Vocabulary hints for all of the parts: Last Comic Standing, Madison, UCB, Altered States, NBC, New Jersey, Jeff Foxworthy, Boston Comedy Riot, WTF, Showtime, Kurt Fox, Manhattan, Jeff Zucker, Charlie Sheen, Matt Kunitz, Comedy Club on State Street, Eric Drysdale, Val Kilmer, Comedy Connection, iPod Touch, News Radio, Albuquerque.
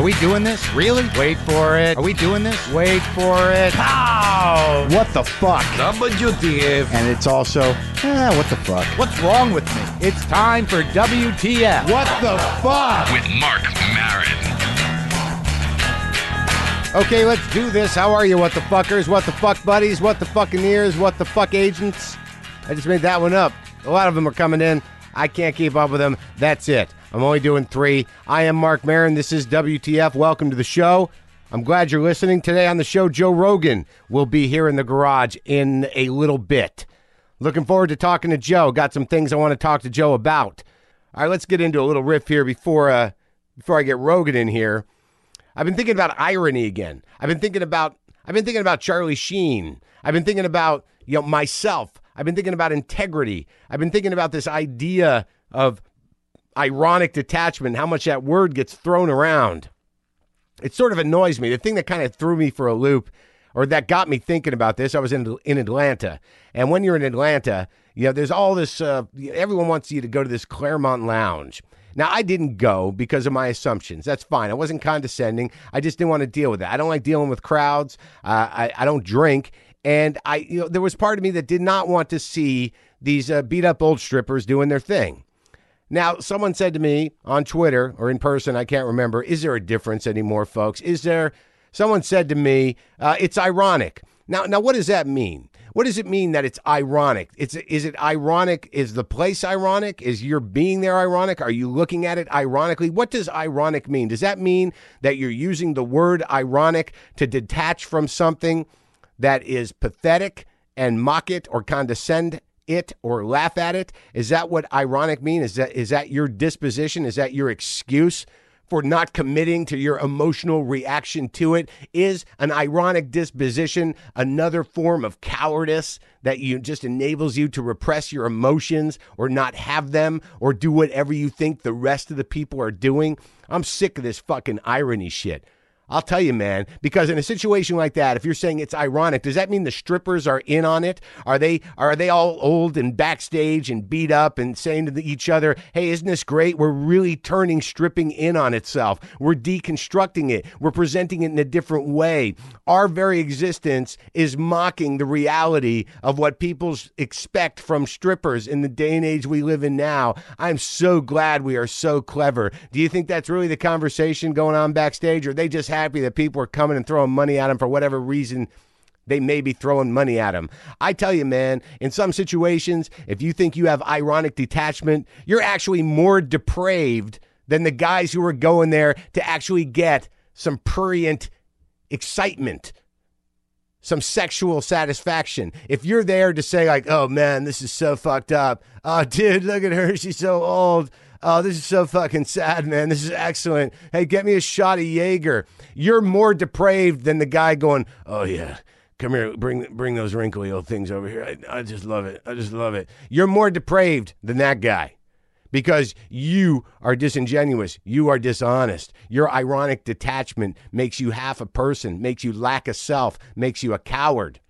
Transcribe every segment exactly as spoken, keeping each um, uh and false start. Are we doing this? Really? Wait for it. Are we doing this? Wait for it. Pow! What the fuck? W T F. And it's also, eh, what the fuck? What's wrong with me? It's time for W T F. What the fuck? With Marc Maron. Okay, let's do this. How are you, what the fuckers? What the fuck buddies? What the fucking ears? What the fuck agents? I just made that one up. A lot of them are coming in. I can't keep up with them. That's it. I'm only doing three. I am Marc Maron. This is W T F. Welcome to the show. I'm glad you're listening. Today on the show, Joe Rogan will be here in the garage in a little bit. Looking forward to talking to Joe. Got some things I want to talk to Joe about. All right, let's get into a little riff here before uh, before I get Rogan in here. I've been thinking about irony again. I've been thinking about I've been thinking about Charlie Sheen. I've been thinking about you know myself. I've been thinking about integrity. I've been thinking about this idea of ironic detachment, how much that word gets thrown around. It sort of annoys me. The thing that kind of threw me for a loop or that got me thinking about this, I was in in Atlanta. And when you're in Atlanta, you know, there's all this, uh, everyone wants you to go to this Claremont lounge. Now, I didn't go because of my assumptions. That's fine. I wasn't condescending. I just didn't want to deal with that. I don't like dealing with crowds. Uh, I, I don't drink. And I, you know, there was part of me that did not want to see these uh, beat up old strippers doing their thing. Now, someone said to me on Twitter or in person, I can't remember, is there a difference anymore, folks? Is there? Someone said to me, uh, it's ironic. Now, now, what does that mean? What does it mean that it's ironic? It's is it ironic? Is the place ironic? Is your being there ironic? Are you looking at it ironically? What does ironic mean? Does that mean that you're using the word ironic to detach from something that is pathetic and mock it or condescend it or laugh at it? Is that what ironic mean? Is that is that your disposition? Is that your excuse for not committing to your emotional reaction to it? Is an ironic disposition another form of cowardice that you just enables you to repress your emotions or not have them or do whatever you think the rest of the people are doing? I'm sick of this fucking irony shit. I'll tell you, man, because in a situation like that, if you're saying it's ironic, does that mean the strippers are in on it? Are they are they all old and backstage and beat up and saying to the, each other, hey, isn't this great? We're really turning stripping in on itself. We're deconstructing it. We're presenting it in a different way. Our very existence is mocking the reality of what people expect from strippers in the day and age we live in now. I'm so glad we are so clever. Do you think that's really the conversation going on backstage, or they just have happy that people are coming and throwing money at them for whatever reason they may be throwing money at them? I tell you, man, in some situations, if you think you have ironic detachment, you're actually more depraved than the guys who are going there to actually get some prurient excitement, some sexual satisfaction. If you're there to say like, oh man, this is so fucked up. Oh dude, look at her. She's so old. Oh, this is so fucking sad, man. This is excellent. Hey, get me a shot of Jaeger. You're more depraved than the guy going, oh, yeah, come here. Bring bring those wrinkly old things over here. I, I just love it. I just love it. You're more depraved than that guy because you are disingenuous. You are dishonest. Your ironic detachment makes you half a person, makes you lack a self, makes you a coward.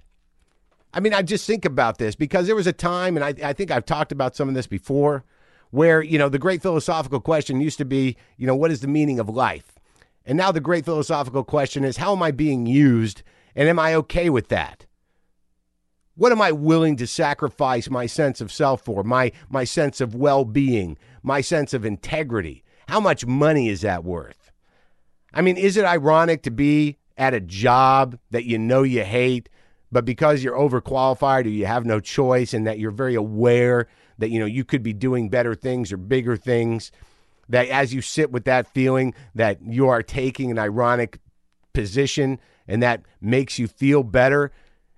I mean, I just think about this because there was a time, and I, I think I've talked about some of this before, where, you know, the great philosophical question used to be, you know, what is the meaning of life? And now the great philosophical question is, how am I being used? And am I okay with that? What am I willing to sacrifice my sense of self for, my my sense of well-being, my sense of integrity? How much money is that worth? I mean, is it ironic to be at a job that you know you hate, but because you're overqualified or you have no choice and that you're very aware that, you know, you could be doing better things or bigger things, that as you sit with that feeling that you are taking an ironic position and that makes you feel better?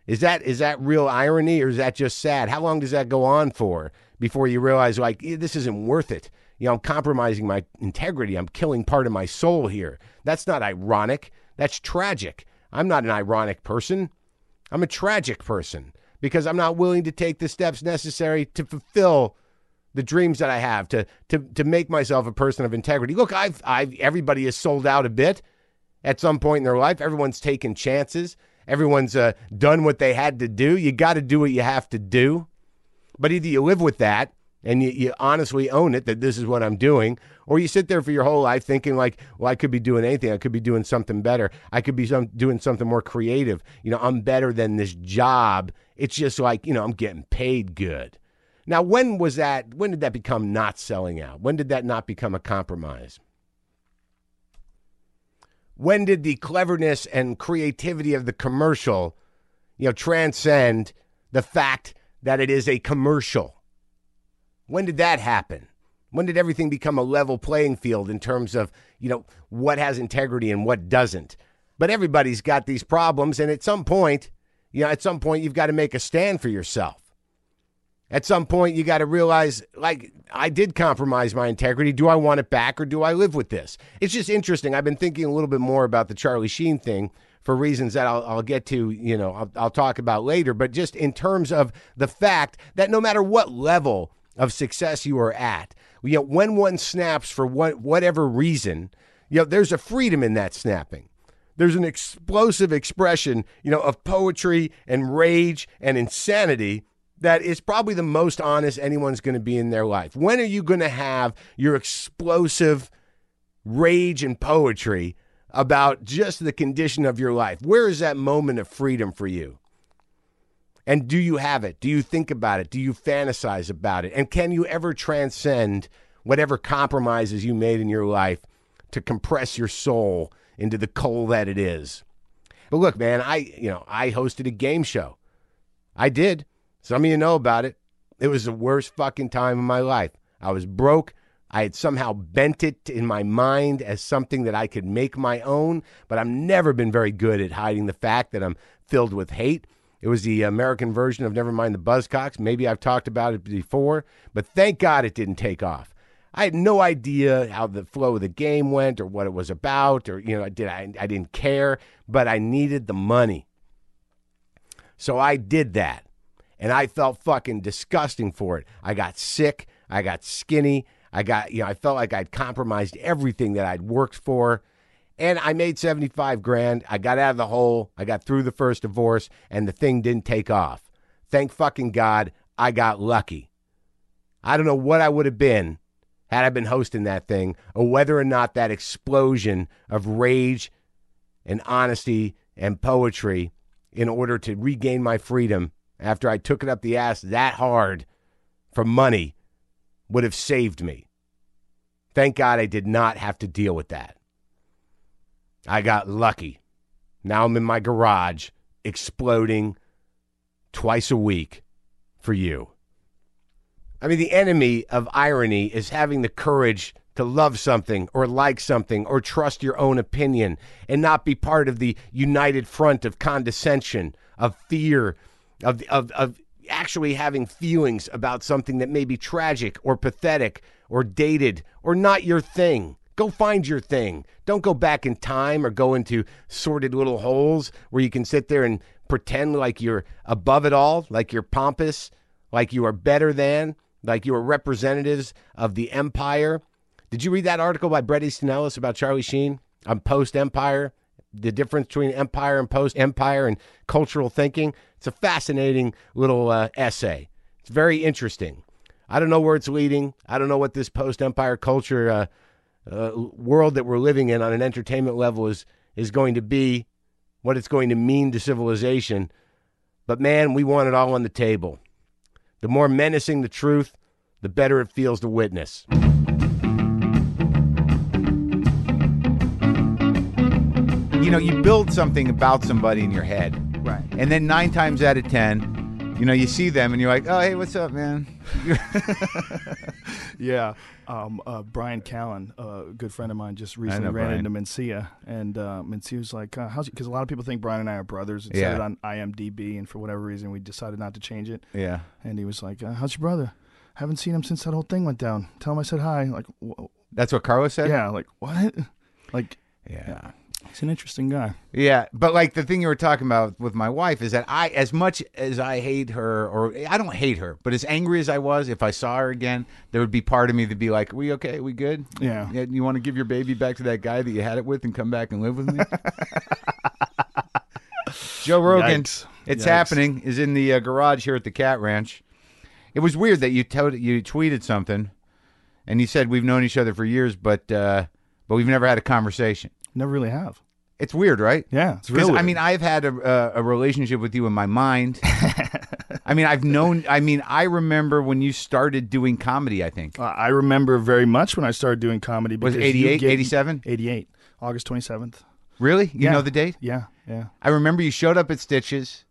Is that is that real irony or is that just sad? How long does that go on for before you realize, like, this isn't worth it? You know, I'm compromising my integrity. I'm killing part of my soul here. That's not ironic. That's tragic. I'm not an ironic person. I'm a tragic person, because I'm not willing to take the steps necessary to fulfill the dreams that I have, to to to make myself a person of integrity. Look, I've I've everybody is sold out a bit at some point in their life. Everyone's taken chances. Everyone's uh, done what they had to do. You got to do what you have to do. But either you live with that and you, you honestly own it that this is what I'm doing, or you sit there for your whole life thinking like, well, I could be doing anything. I could be doing something better. I could be some, doing something more creative. You know, I'm better than this job. It's just like, you know, I'm getting paid good. Now, when was that? When did that become not selling out? When did that not become a compromise? When did the cleverness and creativity of the commercial, you know, transcend the fact that it is a commercial? When did that happen? When did everything become a level playing field in terms of, you know, what has integrity and what doesn't? But everybody's got these problems. And at some point, you know, at some point, you've got to make a stand for yourself. At some point, you got to realize, like, I did compromise my integrity. Do I want it back or do I live with this? It's just interesting. I've been thinking a little bit more about the Charlie Sheen thing for reasons that I'll, I'll get to, you know, I'll, I'll talk about later. But just in terms of the fact that no matter what level of success you are at, you know, when one snaps for what, whatever reason, you know, there's a freedom in that snapping. There's an explosive expression, you know, of poetry and rage and insanity that is probably the most honest anyone's going to be in their life. When are you going to have your explosive rage and poetry about just the condition of your life? Where is that moment of freedom for you? And do you have it? Do you think about it? Do you fantasize about it? And can you ever transcend whatever compromises you made in your life to compress your soul into the coal that it is? But look, man, I, you know, I hosted a game show. I did. Some of you know about it. It was the worst fucking time of my life. I was broke. I had somehow bent it in my mind as something that I could make my own, but I've never been very good at hiding the fact that I'm filled with hate. It was the American version of Nevermind the Buzzcocks. Maybe I've talked about it before, but thank God it didn't take off. I had no idea how the flow of the game went or what it was about, or, you know, I did I, I didn't care, but I needed the money. So I did that, and I felt fucking disgusting for it. I got sick, I got skinny, I got, you know, I felt like I'd compromised everything that I'd worked for. And I made seventy-five grand. I got out of the hole. I got through the first divorce, and the thing didn't take off. Thank fucking God I got lucky. I don't know what I would have been had I been hosting that thing, or whether or not that explosion of rage and honesty and poetry in order to regain my freedom after I took it up the ass that hard for money would have saved me. Thank God I did not have to deal with that. I got lucky. Now I'm in my garage exploding twice a week for you. I mean, the enemy of irony is having the courage to love something or like something or trust your own opinion and not be part of the united front of condescension, of fear, of of, of actually having feelings about something that may be tragic or pathetic or dated or not your thing. Go find your thing. Don't go back in time or go into sordid little holes where you can sit there and pretend like you're above it all, like you're pompous, like you are better than, like you are representatives of the empire. Did you read that article by Brett Easton Ellis about Charlie Sheen on post-empire, the difference between empire and post-empire and cultural thinking? It's a fascinating little uh, essay. It's very interesting. I don't know where it's leading. I don't know what this post-empire culture uh Uh, world that we're living in on an entertainment level is is going to be, what it's going to mean to civilization. But man, we want it all on the table. The more menacing the truth, the better it feels to witness. You know, you build something about somebody in your head, right? And then nine times out of ten, you know, you see them and you're like, oh, hey, what's up, man? Yeah. Um, uh, Brian Callen, uh, a good friend of mine, just recently ran Brian. into Mencia. And uh, Mencia was like, uh, how's it? Because a lot of people think Brian and I are brothers. It yeah. said it on I M D B, and for whatever reason, we decided not to change it. Yeah. And he was like, uh, how's your brother? Haven't seen him since that whole thing went down. Tell him I said hi. Like, whoa. That's what Carlos said? Yeah. Like, what? Like, yeah. yeah. He's an interesting guy. Yeah, but like the thing you were talking about with my wife is that I, as much as I hate her, or I don't hate her, but as angry as I was, if I saw her again, there would be part of me that'd be like, are we okay? Are we good? Yeah. yeah. You want to give your baby back to that guy that you had it with and come back and live with me? Joe Rogan, Yikes. It's Yikes. Happening, is in the uh, garage here at the Cat Ranch. It was weird that you told, you tweeted something, and you said we've known each other for years, but uh, but we've never had a conversation. Never really have. It's weird, right? Yeah, it's really weird. I mean, I've had a, a, a relationship with you in my mind. I mean, I've known, I mean, I remember when you started doing comedy, I think. Uh, I remember very much when I started doing comedy. Was it eighty-eight, eighty-seven? eighty-eight, August twenty-seventh. Really? You yeah. know the date? Yeah, yeah. I remember you showed up at Stitches.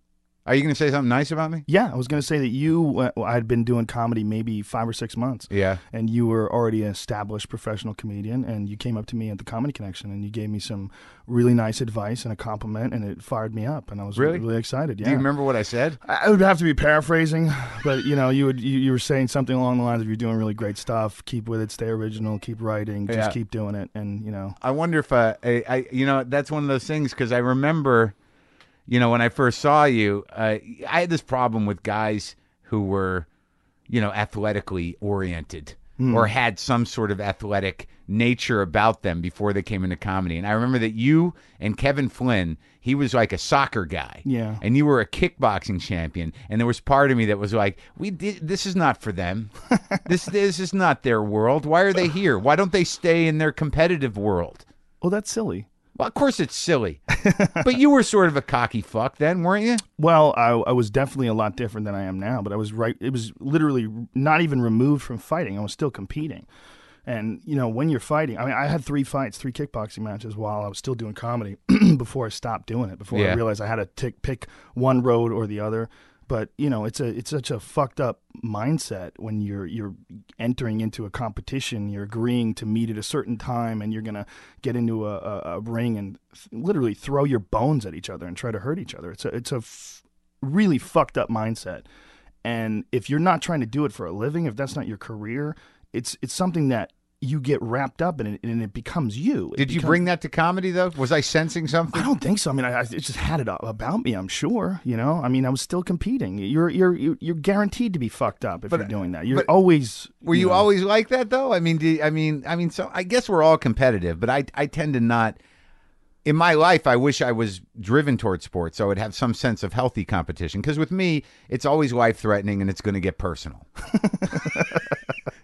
Are you going to say something nice about me? Yeah, I was going to say that you, uh, I had been doing comedy maybe five or six months. Yeah. And you were already an established professional comedian, and you came up to me at the Comedy Connection, and you gave me some really nice advice and a compliment, and it fired me up, and I was really, really excited. Yeah. Do you remember what I said? I would have to be paraphrasing, but you know, you would you, you were saying something along the lines of, you're doing really great stuff, keep with it, stay original, keep writing, just yeah. keep doing it, and you know. I wonder if I, I, I you know, that's one of those things, because I remember... You know, when I first saw you, uh, I had this problem with guys who were, you know, athletically oriented mm. or had some sort of athletic nature about them before they came into comedy. And I remember that you and Kevin Flynn, he was like a soccer guy. Yeah. And you were a kickboxing champion. And there was part of me that was like, "We did, this is not for them. this, this is not their world. Why are they here? Why don't they stay in their competitive world?" Well, that's silly. Well, of course it's silly, but you were sort of a cocky fuck then, weren't you? Well, I, I was definitely a lot different than I am now, but I was right. It was literally not even removed from fighting. I was still competing. And, you know, when you're fighting, I mean, I had three fights, three kickboxing matches while I was still doing comedy before I stopped doing it, before yeah. I realized I had to t- pick one road or the other. But, you know, it's a it's such a fucked up mindset when you're you're entering into a competition, you're agreeing to meet at a certain time, and you're going to get into a, a, a ring and th- literally throw your bones at each other and try to hurt each other. It's a, it's a f- really fucked up mindset. And if you're not trying to do it for a living, if that's not your career, it's it's something that you get wrapped up in it, and it becomes you. It Did becomes... you bring that to comedy, though? Was I sensing something? I don't think so. I mean, I, I it just had it about me, I'm sure. You know, I mean, I was still competing. You're you're you're guaranteed to be fucked up if but, you're doing that. You're always. Were you, you know... always like that, though? I mean, do, I mean, I mean. So I guess we're all competitive, but I I tend to not. In my life, I wish I was driven towards sports so I would have some sense of healthy competition. Because with me, it's always life-threatening, and it's going to get personal.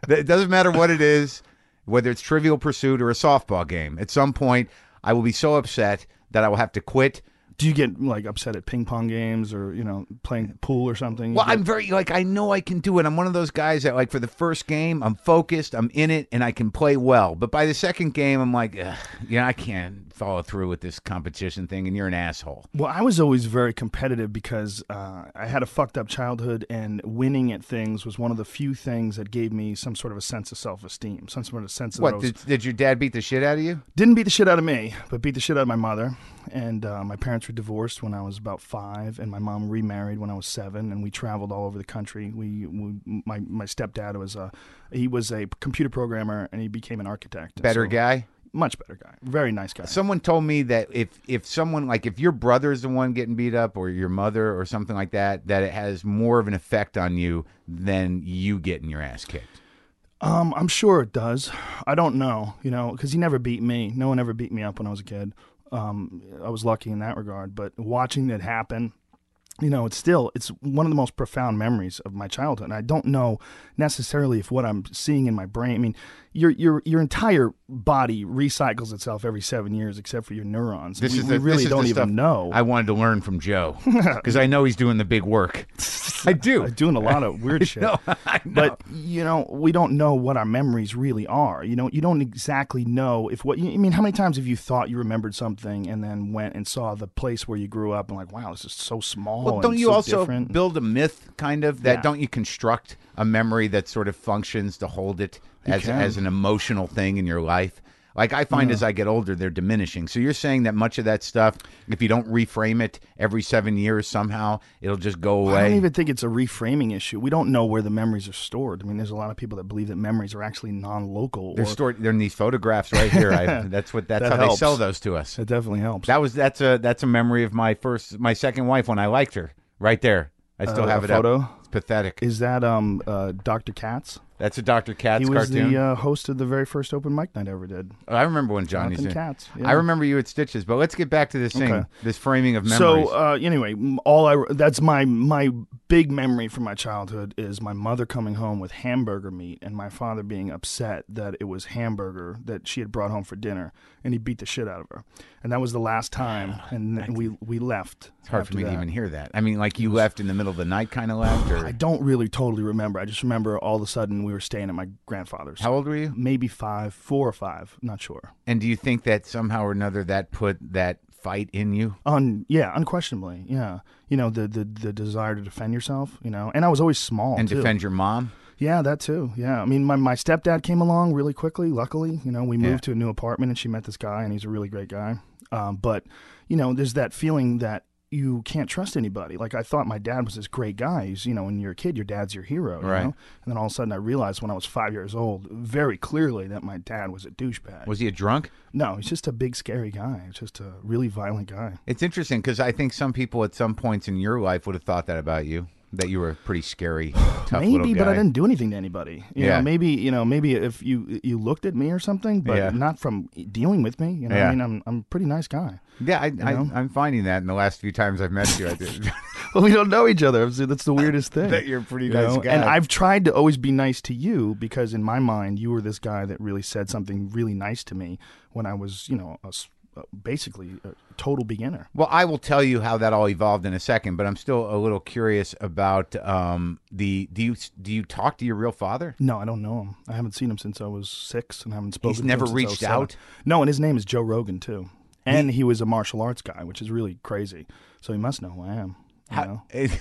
It doesn't matter what it is. Whether it's Trivial Pursuit or a softball game, at some point I will be so upset that I will have to quit. Do you get like upset at ping pong games or you know playing pool or something? Well, get... I'm very like I know I can do it. I'm one of those guys that like for the first game I'm focused, I'm in it, and I can play well. But by the second game I'm like, ugh, you know, I can't follow through with this competition thing, and you're an asshole. Well, I was always very competitive because uh, I had a fucked up childhood, and winning at things was one of the few things that gave me some sort of a sense of self esteem, some sort of sense of what. Those... Did, did your dad beat the shit out of you? Didn't beat the shit out of me, but beat the shit out of my mother, and uh, my parents were divorced when I was about five, and my mom remarried when I was seven, and we traveled all over the country. We, we my my stepdad was a he was a computer programmer, and he became an architect. Better so, guy, much better guy, very nice guy. Someone told me that if if someone like if your brother is the one getting beat up, or your mother, or something like that, that it has more of an effect on you than you getting your ass kicked. Um, I'm sure it does. I don't know, you know, because he never beat me. No one ever beat me up when I was a kid. Um, I was lucky in that regard, but watching that happen, you know, it's still, it's one of the most profound memories of my childhood. And I don't know necessarily if what I'm seeing in my brain, I mean, your, your, your entire body recycles itself every seven years, except for your neurons. This we, is the, we really this don't is the even know. I wanted to learn from Joe because I know he's doing the big work. I do. I'm doing a lot of weird I shit, know, I know. But you know, we don't know what our memories really are. You know, you don't exactly know if what you I mean. How many times have you thought you remembered something and then went and saw the place where you grew up and like, wow, this is so small. Well, don't and you so also different. Build a myth kind of that? Yeah. Don't you construct a memory that sort of functions to hold it as as an emotional thing in your life? Like I find yeah. as I get older, they're diminishing. So you're saying that much of that stuff, if you don't reframe it every seven years somehow, it'll just go away? Well, I don't even think it's a reframing issue. We don't know where the memories are stored. I mean, there's a lot of people that believe that memories are actually non-local. They're or... stored. They're in these photographs right here. I, that's what. That's that how helps. They sell those to us. It definitely helps. That was that's a that's a memory of my first, my second wife when I liked her. Right there, I still uh, have it. Photo. Up. It's pathetic. Is that um uh, Doctor Katz? That's a Doctor Katz cartoon? He was cartoon. the uh, host of the very first open mic night I ever did. Oh, I remember when Johnny's in. Katz, yeah. I remember you at Stitches, but let's get back to this thing, okay. this framing of memories. So, uh, anyway, all I, that's my, my big memory from my childhood is my mother coming home with hamburger meat and my father being upset that it was hamburger that she had brought home for dinner, and he beat the shit out of her. And that was the last time, and th- we, we left. It's hard for me that. to even hear that. I mean, like you left in the middle of the night kind of left? Or? I don't really totally remember. I just remember all of a sudden we were staying at my grandfather's. How old were you? Maybe five, four or five, not sure. And do you think that somehow or another that put that fight in you? Um, yeah, unquestionably, yeah. You know, the, the, the desire to defend yourself, you know. And I was always small, And too. defend your mom? Yeah, that too, yeah. I mean, my, my stepdad came along really quickly, luckily. You know, we moved yeah. to a new apartment and she met this guy, and he's a really great guy. Um, but, you know, there's that feeling that you can't trust anybody. Like, I thought my dad was this great guy. He's, you know, when you're a kid, your dad's your hero. You right. know? And then all of a sudden, I realized when I was five years old, very clearly, that my dad was a douchebag. Was he a drunk? No, he's just a big, scary guy. He's just a really violent guy. It's interesting because I think some people at some points in your life would have thought that about you. That you were a pretty scary, tough maybe, little guy. Maybe, but I didn't do anything to anybody. You yeah. know, maybe, you know, maybe if you you looked at me or something, but yeah. not from dealing with me. You know, yeah. I mean, I'm I'm a pretty nice guy. Yeah, I, I I'm finding that in the last few times I've met you. I did. Well, we don't know each other. That's the weirdest thing. That you're a pretty you nice know? guy. And I've tried to always be nice to you because in my mind you were this guy that really said something really nice to me when I was, you know, a. basically a total beginner. Well, I will tell you how that all evolved in a second, but I'm still a little curious about um, the, do you do you talk to your real father? No, I don't know him. I haven't seen him since I was six and haven't spoken He's to him He's never reached out? No, and his name is Joe Rogan, too. And he, he was a martial arts guy, which is really crazy. So he must know who I am. How, you know?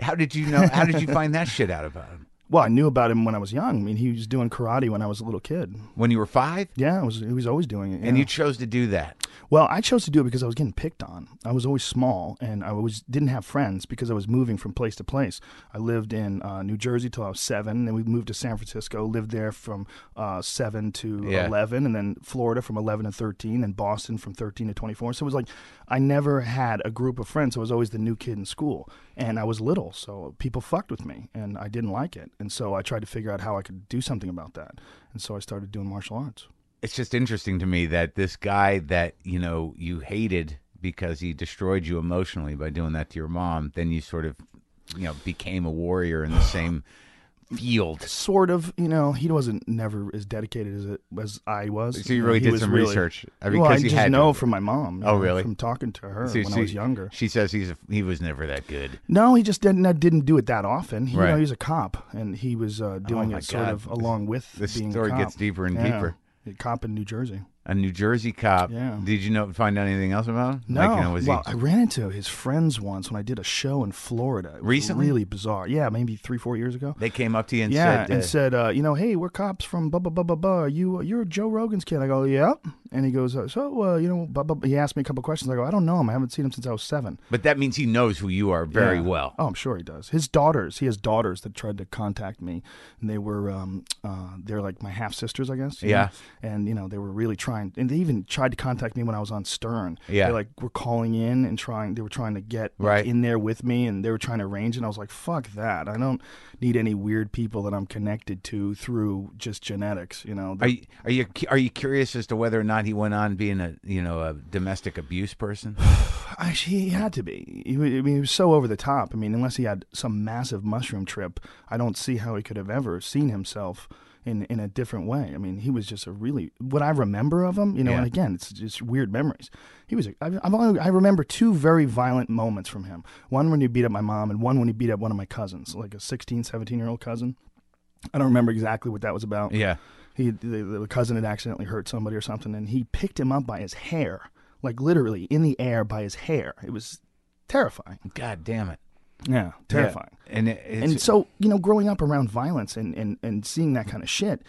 how did you know? How did you find that shit out about him? Well, I knew about him when I was young. I mean, he was doing karate when I was a little kid. When you were five? Yeah, I was, he was always doing it. Yeah. And you chose to do that? Well, I chose to do it because I was getting picked on. I was always small, and I always didn't have friends because I was moving from place to place. I lived in uh, New Jersey till I was seven, then we moved to San Francisco, lived there from uh, seven to yeah. eleven, and then Florida from eleven to thirteen, and Boston from thirteen to twenty-four. So it was like I never had a group of friends. So I was always the new kid in school, and I was little, so people fucked with me, and I didn't like it. And so I tried to figure out how I could do something about that. And so I started doing martial arts. It's just interesting to me that this guy that, you know, you hated because he destroyed you emotionally by doing that to your mom, then you sort of, you know, became a warrior in the same field. Sort of, you know, he wasn't never as dedicated as it, as I was. So you really did some really, research. I mean, well, I he just had know to. from my mom. Oh, know, really? From talking to her so, when so I was younger. She says he's a, he was never that good. No, he just didn't didn't do it that often. He, right. You know, he was a cop, and he was uh, doing oh it sort God. of along with this being story a cop. gets deeper and yeah. deeper. A cop in New Jersey. A New Jersey cop. Yeah. Did you know find out anything else about him? No. Like, you know, was well, he... I ran into his friends once when I did a show in Florida. It was Recently? really bizarre. Yeah, maybe three, four years ago. They came up to you and yeah, said... Yeah, and uh, said, uh, you know, hey, we're cops from blah, blah, blah, blah, blah. You, uh, you're Joe Rogan's kid. I go, yeah. And he goes, uh, so, uh, you know, blah, blah, blah. He asked me a couple questions. I go, I don't know him. I haven't seen him since I was seven. But that means he knows who you are very yeah. well. Oh, I'm sure he does. His daughters. He has daughters that tried to contact me. And they were, um, uh, they're like my half-sisters, I guess. Yeah. Know? And, you know, they were really trying... And they even tried to contact me when I was on Stern. Yeah. They like were calling in and trying. They were trying to get like, right. in there with me, and they were trying to arrange. And I was like, "Fuck that! I don't need any weird people that I'm connected to through just genetics." You know. Are you are you, are you curious as to whether or not he went on being a you know a domestic abuse person? I, he had to be. He, I mean, he was so over the top. I mean, unless he had some massive mushroom trip, I don't see how he could have ever seen himself in in a different way. I mean, he was just a really, what I remember of him, you know, yeah. and again, it's just weird memories. He was, a, I, I've only, I remember two very violent moments from him. One when he beat up my mom and one when he beat up one of my cousins, like a sixteen, seventeen year old cousin. I don't remember exactly what that was about. Yeah. He, the, the cousin had accidentally hurt somebody or something, and he picked him up by his hair, like literally in the air by his hair. It was terrifying. God damn it. Yeah, terrifying. Yeah. And and so, you know, growing up around violence and, and, and seeing that kind of shit,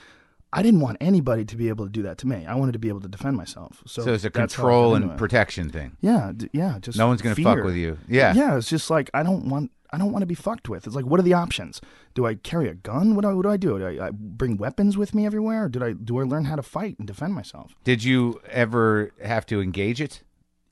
I didn't want anybody to be able to do that to me. I wanted to be able to defend myself. So, so it's a control and protection thing. Yeah, d- yeah. Just no one's gonna fear. fuck with you. Yeah, yeah. It's just like I don't want. I don't want to be fucked with. It's like, what are the options? Do I carry a gun? What do I, what do, I do? Do I, I bring weapons with me everywhere? Or did I do I learn how to fight and defend myself? Did you ever have to engage it?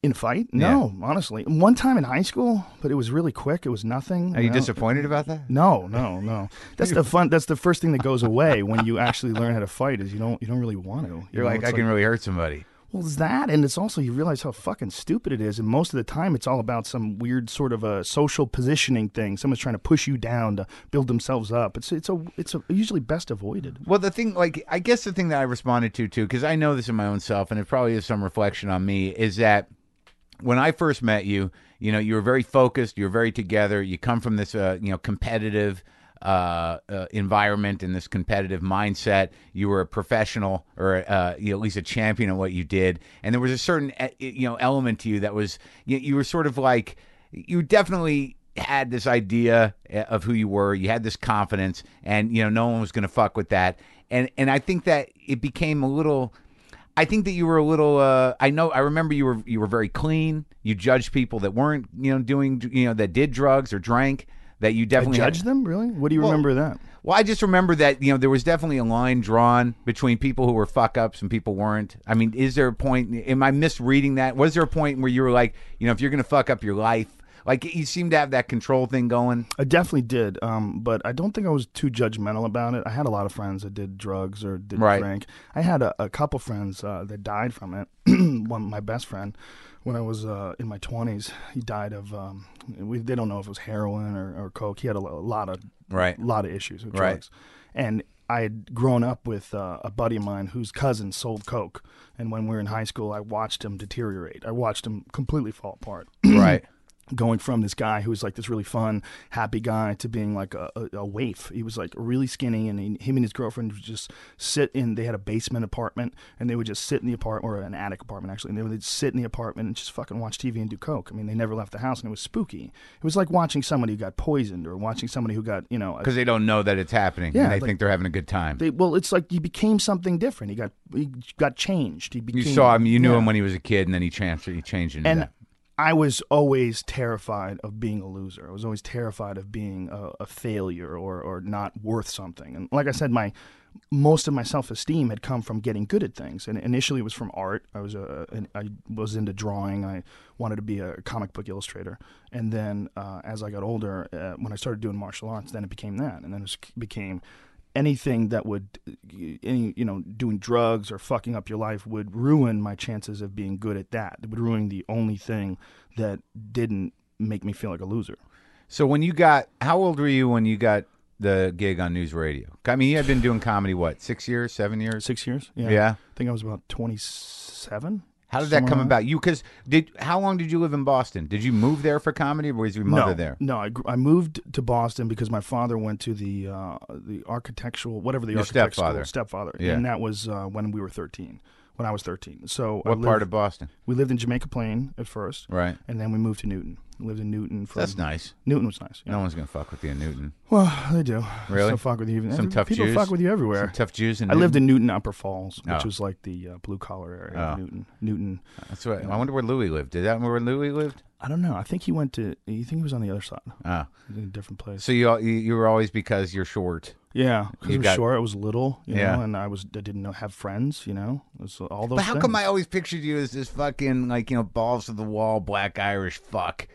In fight? No, yeah. honestly. One time in high school, but it was really quick. It was nothing. Are you, you know? disappointed about that? No, no, no. That's the fun. That's the first thing that goes away when you actually learn how to fight is you don't you don't really want to. You You're know, like, I like, can really hurt somebody. Well, it's that, and it's also you realize how fucking stupid it is, and most of the time it's all about some weird sort of a social positioning thing. Someone's trying to push you down to build themselves up. It's it's a it's a, usually best avoided. Well, the thing, like, I guess the thing that I responded to, too, because I know this in my own self, and it probably is some reflection on me, is that when I first met you, you know, you were very focused, you were very together, you come from this, uh, you know, competitive uh, uh, environment and this competitive mindset. You were a professional or uh, you know, at least a champion at what you did. And there was a certain, you know, element to you that was, you, you were sort of like, you definitely had this idea of who you were. You had this confidence and, you know, no one was going to fuck with that. And, and I think that it became a little... I think that you were a little. Uh, I know. I remember you were you were very clean. You judged people that weren't, you know, doing, you know, that did drugs or drank. That you definitely judged them. Really? What do you well, remember that? Well, I just remember that, you know, there was definitely a line drawn between people who were fuck ups and people weren't. I mean, is there a point? Am I misreading that? Was there a point where you were like, you know, if you're gonna fuck up your life? Like, you seem to have that control thing going. I definitely did, um, but I don't think I was too judgmental about it. I had a lot of friends that did drugs or did right. drink. I had a, a couple friends uh, that died from it. One, my best friend, when I was uh, in my twenties, he died of, um, we, they don't know if it was heroin or, or coke. He had a, a lot of right. lot of issues with right. drugs. And I had grown up with uh, a buddy of mine whose cousin sold coke. And when we were in high school, I watched him deteriorate. I watched him completely fall apart. Right. Going from this guy who was like this really fun, happy guy to being like a, a, a waif. He was like really skinny, and he, him and his girlfriend would just sit in, they had a basement apartment, and they would just sit in the apartment, or an attic apartment actually, and they would sit in the apartment and just fucking watch T V and do coke. I mean, they never left the house, and it was spooky. It was like watching somebody who got poisoned or watching somebody who got, you know. Because they don't know that it's happening, yeah, and they like, think they're having a good time. They, well, it's like he became something different. He got he got changed. He became, you saw him, you knew yeah. him when he was a kid, and then he changed, he changed into and, that. I was always terrified of being a loser. I was always terrified of being a, a failure or, or not worth something. And like I said, my most of my self-esteem had come from getting good at things. And initially it was from art. I was a, an, I was into drawing. I wanted to be a comic book illustrator. And then uh, as I got older, uh, when I started doing martial arts, then it became that. And then it became... anything that would, any you know, doing drugs or fucking up your life would ruin my chances of being good at that. It would ruin the only thing that didn't make me feel like a loser. So when you got, how old were you when you got the gig on News Radio? I mean, you had been doing comedy, what, six years, seven years? Six years, yeah. yeah. I think I was about twenty-seven. How did that come about? You, because did how long did you live in Boston? Did you move there for comedy, or was your mother no, there? No, I, I moved to Boston because my father went to the uh, the architectural, whatever the your architectural stepfather, stepfather, yeah. and that was uh, when we were thirteen. When I was thirteen, so what I lived, part of Boston? We lived in Jamaica Plain at first, right, and then we moved to Newton. We lived in Newton for that's nice. Newton was nice. Yeah. No one's gonna fuck with you in Newton. Well, they do. Really? Some fuck with you. Even some tough people Jews. People fuck with you everywhere. Some tough Jews. In I Newton? lived in Newton Upper Falls, which oh. was like the uh, blue collar area. Oh. of Newton. Newton. That's right. You know. I wonder where Louis lived. Did that where Louis lived? I don't know. I think he went to. You think he was on the other side? Ah, oh. a different place. So you you were always because you're short. Yeah, because I was got, short, I was little, you yeah. know, and I was I didn't know, have friends, you know, it was all those. But how things. come I always pictured you as this fucking, like, you know, balls to the wall black Irish fuck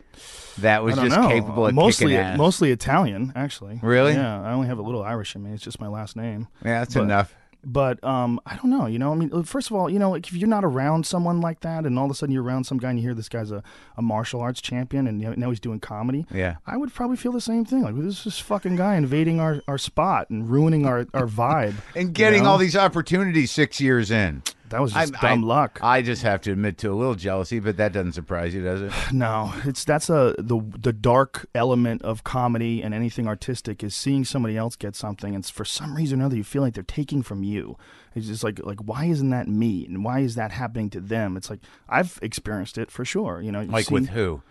that was just know. capable of mostly, kicking ass? Mostly Italian, actually. Really? Yeah, I only have a little Irish in me. It's just my last name. Yeah, that's but, enough. But um, I don't know, you know, I mean, first of all, you know, like if you're not around someone like that and all of a sudden you're around some guy and you hear this guy's a, a martial arts champion and you know, now he's doing comedy, yeah, I would probably feel the same thing. Like, this is this fucking guy invading our, our spot and ruining our, our vibe. And getting you know? all these opportunities six years in. That was just I, dumb I, luck. I just have to admit to a little jealousy, but that doesn't surprise you, does it? No, it's that's a the the dark element of comedy and anything artistic is seeing somebody else get something, and for some reason or other, you feel like they're taking from you. It's just like like why isn't that me, and why is that happening to them? It's like I've experienced it for sure. You know, like seen... with who?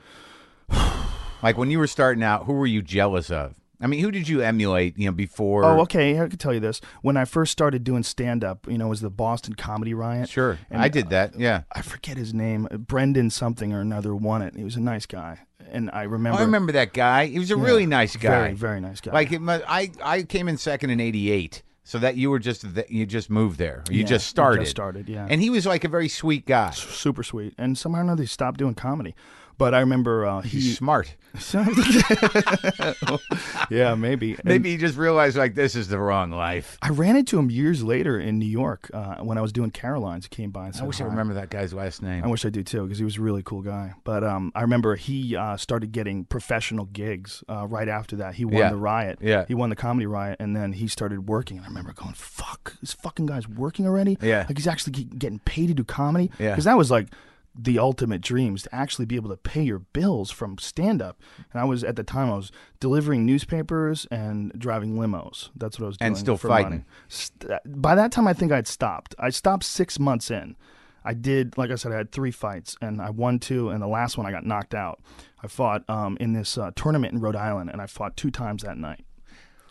Like when you were starting out, who were you jealous of? I mean, who did you emulate, you know, before? Oh, okay, I can tell you this. When I first started doing stand-up, you know, it was the Boston Comedy Riot. Sure, and I did uh, that, yeah. I forget his name. Brendan something or another won it. He was a nice guy. And I remember... Oh, I remember that guy. He was a yeah, really nice guy. Very, very nice guy. Like, it must, I, I came in second in eighty-eight. So that you were just th you just moved there. You yeah, just started. Just started, yeah. And he was like a very sweet guy. S super sweet. And somehow or another, he stopped doing comedy. But I remember uh, he, he's smart. Yeah, maybe. And maybe he just realized like this is the wrong life. I ran into him years later in New York uh, when I was doing Caroline's. He came by and said, I wish hi. I remember that guy's last name. I wish I do too, because he was a really cool guy. But um, I remember he uh, started getting professional gigs uh, right after that. He won yeah. the riot. Yeah. He won the comedy riot, and then he started working. And I remember going, "Fuck, this fucking guy's working already." Yeah. Like he's actually getting paid to do comedy. Yeah. Because that was like the ultimate dreams, to actually be able to pay your bills from stand-up. And I was, at the time, I was delivering newspapers and driving limos. That's what I was doing. And still for fighting. St by that time, I think I'd stopped. I stopped six months in. I did, like I said, I had three fights, and I won two, and the last one I got knocked out. I fought um, in this uh, tournament in Rhode Island, and I fought two times that night.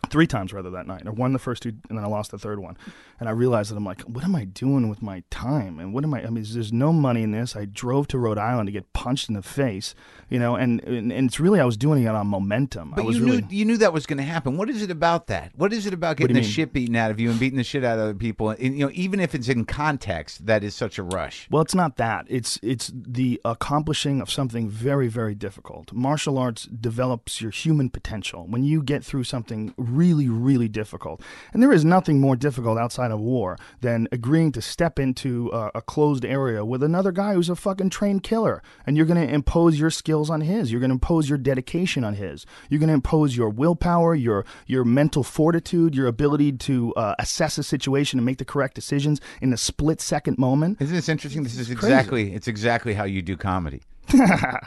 Three times, rather, that night. I won the first two, and then I lost the third one. And I realized that I'm like, what am I doing with my time? And what am I, I mean, there's no money in this. I drove to Rhode Island to get punched in the face, you know, and, and, and it's really, I was doing it on momentum. But I was you, really, knew, you knew that was going to happen. What is it about that? What is it about getting the mean? shit beaten out of you and beating the shit out of other people? And, you know, even if it's in context, that is such a rush. Well, it's not that. It's, it's the accomplishing of something very, very difficult. Martial arts develops your human potential. When you get through something really, really difficult. And there is nothing more difficult outside of war than agreeing to step into uh, a closed area with another guy who's a fucking trained killer. And you're going to impose your skills on his. You're going to impose your dedication on his. You're going to impose your willpower, your your mental fortitude, your ability to uh, assess a situation and make the correct decisions in a split second moment. Isn't this interesting? This is exactly, crazy. It's exactly how you do comedy. I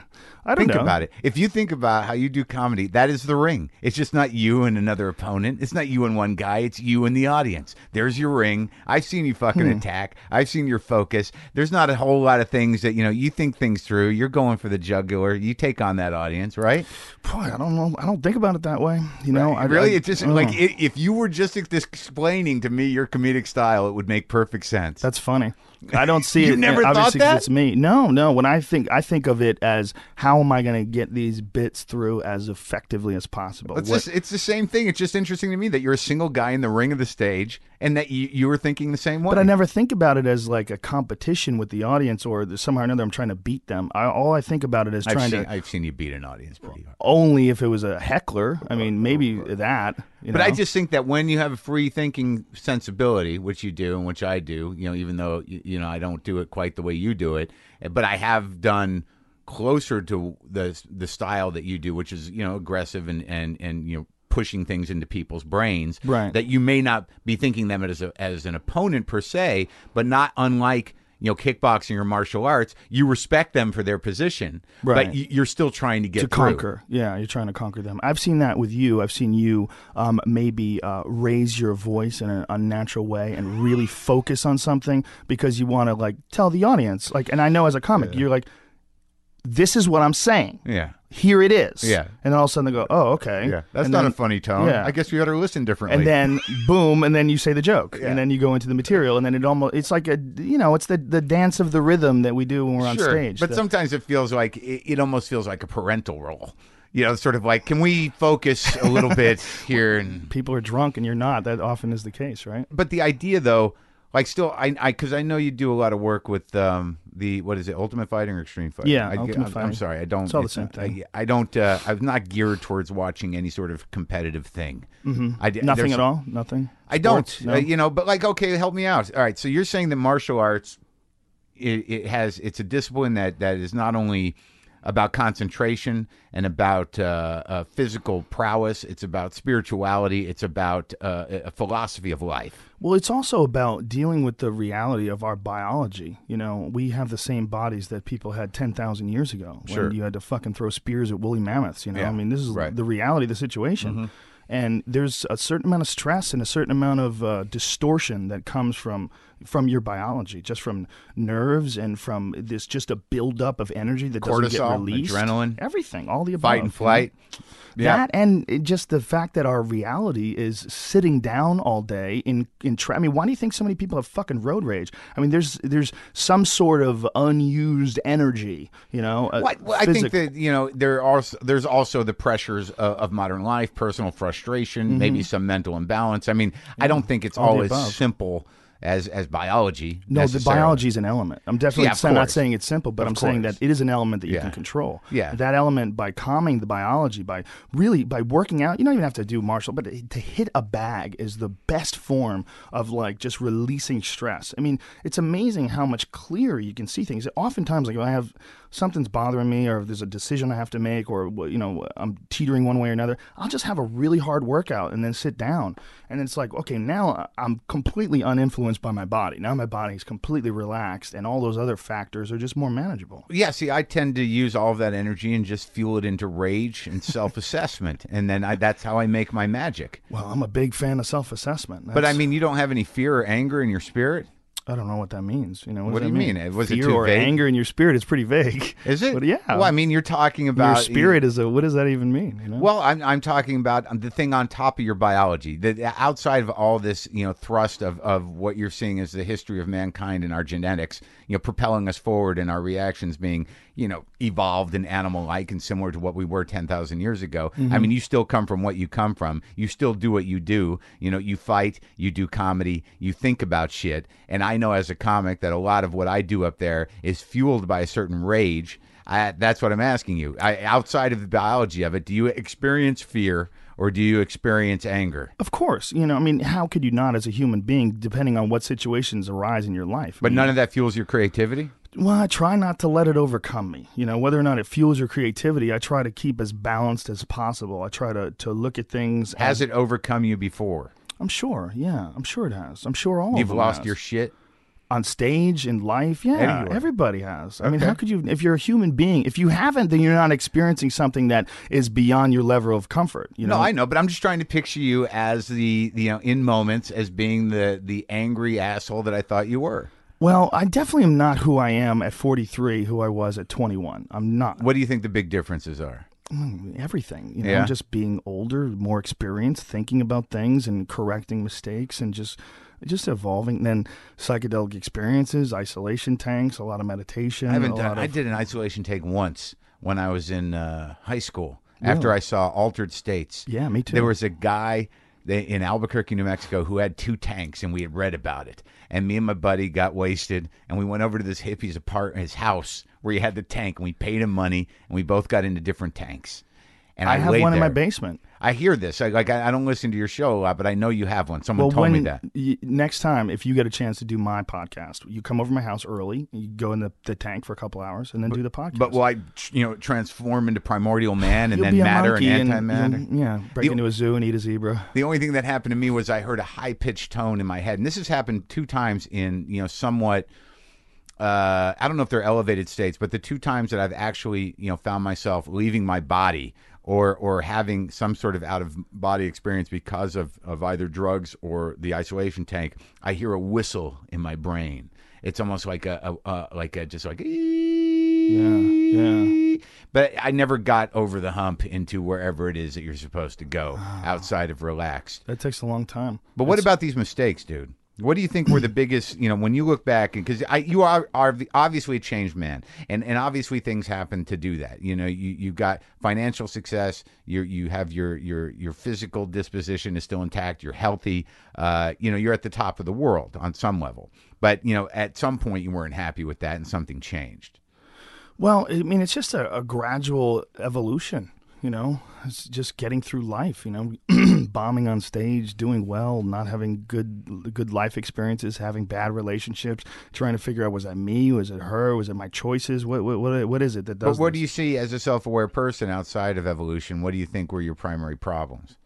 don't think know. about it. If you think about how you do comedy, that is The Ring. It's just not you and another opponent. It's not you and one guy. It's you and the audience. There's your ring. I've seen you fucking hmm. attack. I've seen your focus. There's not a whole lot of things that, you know, you think things through. You're going for the jugular. You take on that audience, right? Boy, I don't know. I don't think about it that way. You know, right. I really, I, it's just I like it, if you were just explaining to me your comedic style, it would make perfect sense. That's funny. I don't see you it. Never obviously thought that? It's me. No, no. When I think, I think of it as how am I going to get these bits through as effectively as possible. It's, just, it's the same thing. It's just interesting to me that you're a single guy in the ring of the stage, and that you, you were thinking the same way. But I never think about it as like a competition with the audience, or somehow or another I'm trying to beat them. I, all I think about it is trying I've seen, to. I've seen you beat an audience pretty hard. Only if it was a heckler. I mean, maybe that. You but know? I just think that when you have a free thinking sensibility, which you do and which I do, you know, even though you, you know I don't do it quite the way you do it, but I have done closer to the the style that you do, which is you know aggressive and and and you know. pushing things into people's brains, right. that you may not be thinking them as a, as an opponent per se, but not unlike you know kickboxing or martial arts, you respect them for their position, right. but you're still trying to get to through. conquer. Yeah, you're trying to conquer them. I've seen that with you. I've seen you um, maybe uh, raise your voice in an unnatural way and really focus on something because you want to like tell the audience. Like, and I know as a comic, yeah. you're like, this is what I'm saying. Yeah. Here it is. Yeah. And then all of a sudden they go, oh, okay. Yeah. That's and not then, a funny tone. Yeah. I guess we ought to listen differently. And then boom, and then you say the joke. Yeah. And then you go into the material. And then it almost it's like a you know, it's the, the dance of the rhythm that we do when we're sure. on stage. But the, sometimes it feels like it, it almost feels like a parental role. You know, sort of like, can we focus a little bit here? And people are drunk and you're not. That often is the case, right? But the idea though, like still, I, I, because I know you do a lot of work with um, the what is it, Ultimate Fighting or Extreme Fighting? Yeah, I, Ultimate I, Fighting. I'm sorry, I don't. It's all it's, the same thing. I, I don't. Uh, I'm not geared towards watching any sort of competitive thing. Mm-hmm. I, Nothing at all. Nothing. I don't. Sports, no. uh, you know, but like, okay, help me out. All right, so you're saying that martial arts, it, it has, it's a discipline that that is not only about concentration and about uh, uh, physical prowess. It's about spirituality. It's about uh, a philosophy of life. Well, it's also about dealing with the reality of our biology. You know, we have the same bodies that people had ten thousand years ago. Sure. When you had to fucking throw spears at woolly mammoths, you know? Yeah. I mean, this is right. the reality of the situation. Mm-hmm. And there's a certain amount of stress and a certain amount of uh, distortion that comes from from your biology, just from nerves and from this, just a buildup of energy that cortisol, doesn't get released. Adrenaline, everything, all the above. Fight and flight. Yeah. That and just the fact that our reality is sitting down all day in in. Tra- I mean, why do you think so many people have fucking road rage? I mean, there's there's some sort of unused energy, you know. Uh, well, I, well, I think that you know there are there's also the pressures of, of modern life, personal frustration, mm-hmm. maybe some mental imbalance. I mean, yeah. I don't think it's all always simple. As as biology, no, the biology is an element. I'm definitely yeah, I'm not saying it's simple, but of I'm course. saying that it is an element that you yeah. can control. Yeah, that element by calming the biology, by really by working out. You don't even have to do martial, but to hit a bag is the best form of like just releasing stress. I mean, it's amazing how much clearer you can see things. Oftentimes, like if I have something's bothering me, or if there's a decision I have to make, or you know I'm teetering one way or another, I'll just have a really hard workout and then sit down, and it's like okay, now I'm completely uninfluenced by my body. Now my body is completely relaxed and all those other factors are just more manageable. Yeah, see, I tend to use all of that energy and just fuel it into rage and self-assessment. And then I, that's how I make my magic. Well, I'm a big fan of self-assessment. That's... But I mean, you don't have any fear or anger in your spirit? I don't know what that means. You know, what, what do you mean? mean? Was fear it too or vague? Anger in your spirit is pretty vague. Is it? But yeah. Well, I mean, you're talking about your spirit you, is a. What does that even mean? You know? Well, I'm I'm talking about the thing on top of your biology, the outside of all this, you know, thrust of of what you're seeing as the history of mankind and our genetics, you know, propelling us forward and our reactions being, you know, evolved and animal-like and similar to what we were ten thousand years ago. Mm-hmm. I mean, you still come from what you come from. You still do what you do. You know, you fight, you do comedy, you think about shit. And I know as a comic that a lot of what I do up there is fueled by a certain rage. I, that's what I'm asking you. I, outside of the biology of it, do you experience fear? Or do you experience anger? Of course. You know, I mean, how could you not as a human being, depending on what situations arise in your life? But I mean, none of that fuels your creativity? Well, I try not to let it overcome me. You know, whether or not it fuels your creativity, I try to keep as balanced as possible. I try to, to look at things. Has as... it overcome you before? I'm sure, yeah. I'm sure it has. I'm sure all You've of it You've lost has. your shit? On stage, in life, yeah, anyway. everybody has. I okay. mean, how could you, if you're a human being, if you haven't, then you're not experiencing something that is beyond your level of comfort. You know? No, I know, but I'm just trying to picture you as the, you know, in moments as being the, the angry asshole that I thought you were. Well, I definitely am not who I am at forty-three, who I was at twenty-one. I'm not. What do you think the big differences are? Everything, you know, yeah. just being older, more experienced, thinking about things and correcting mistakes and just just evolving. And then psychedelic experiences, isolation tanks, a lot of meditation. I haven't done, of... I did an isolation tank once when I was in uh, high school really? after I saw Altered States. Yeah, me too. There was a guy in Albuquerque, New Mexico who had two tanks and we had read about it. And me and my buddy got wasted and we went over to this hippie's apartment, his house, where he had the tank, and we paid him money, and we both got into different tanks. And I, I have one there. in my basement. I hear this. I, like I, I don't listen to your show a lot, but I know you have one. Someone well, told when, me that. Y- next time, if you get a chance to do my podcast, you come over to my house early, you go in the, the tank for a couple hours, and then but, do the podcast. But will I, you know, transform into primordial man and then matter and antimatter? And, yeah, break the, into a zoo and eat a zebra. The only thing that happened to me was I heard a high-pitched tone in my head, and this has happened two times in, you know, somewhat... Uh, I don't know if they're elevated states, but the two times that I've actually, you know, found myself leaving my body or or having some sort of out-of-body experience because of, of either drugs or the isolation tank, I hear a whistle in my brain. It's almost like a, a, a like a just like ee- yeah yeah. But I never got over the hump into wherever it is that you're supposed to go oh, outside of relaxed. That takes a long time. But That's... what about these mistakes, dude? What do you think were the biggest, you know, when you look back, because you are, are obviously a changed man, and, and obviously things happen to do that. You know, you, you've got financial success, you you have your, your, your physical disposition is still intact, you're healthy, uh, you know, you're at the top of the world on some level. But, you know, at some point you weren't happy with that and something changed. Well, I mean, it's just a, a gradual evolution. You know, it's just getting through life, you know, bombing on stage, doing well, not having good good life experiences, having bad relationships, trying to figure out, was that me? Was it her? Was it my choices? What what what, what is it that does But what this? do you see as a self-aware person outside of evolution? What do you think were your primary problems?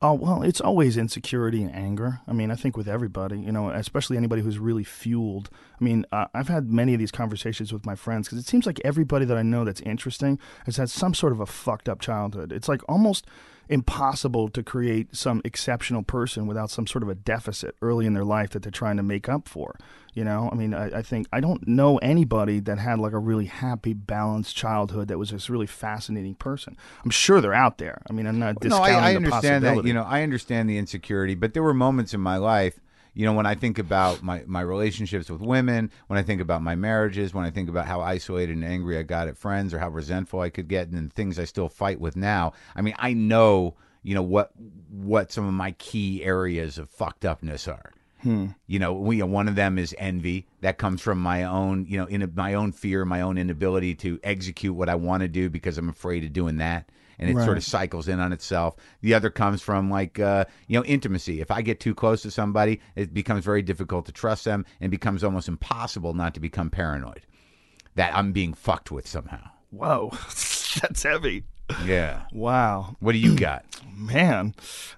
Oh, well, it's always insecurity and anger. I mean, I think with everybody, you know, especially anybody who's really fueled. I mean, uh, I've had many of these conversations with my friends because it seems like everybody that I know that's interesting has had some sort of a fucked up childhood. It's like almost... impossible to create some exceptional person without some sort of a deficit early in their life that they're trying to make up for. You know, I mean, I, I think I don't know anybody that had like a really happy, balanced childhood that was this really fascinating person. I'm sure they're out there. I mean, I'm not discounting no, I, I the understand that, you know, I understand the insecurity, but there were moments in my life, you know, when I think about my, my relationships with women, when I think about my marriages, when I think about how isolated and angry I got at friends or how resentful I could get and then things I still fight with now. I mean, I know, you know, what what some of my key areas of fucked upness are. Hmm. You know, we, one of them is envy. That comes from my own, you know, in a, my own fear, my own inability to execute what I want to do because I'm afraid of doing that. And it right. sort of cycles in on itself. The other comes from like, uh, you know, intimacy. If I get too close to somebody, it becomes very difficult to trust them and becomes almost impossible not to become paranoid that I'm being fucked with somehow. Whoa, that's heavy. Yeah. Wow. What do you got? Man,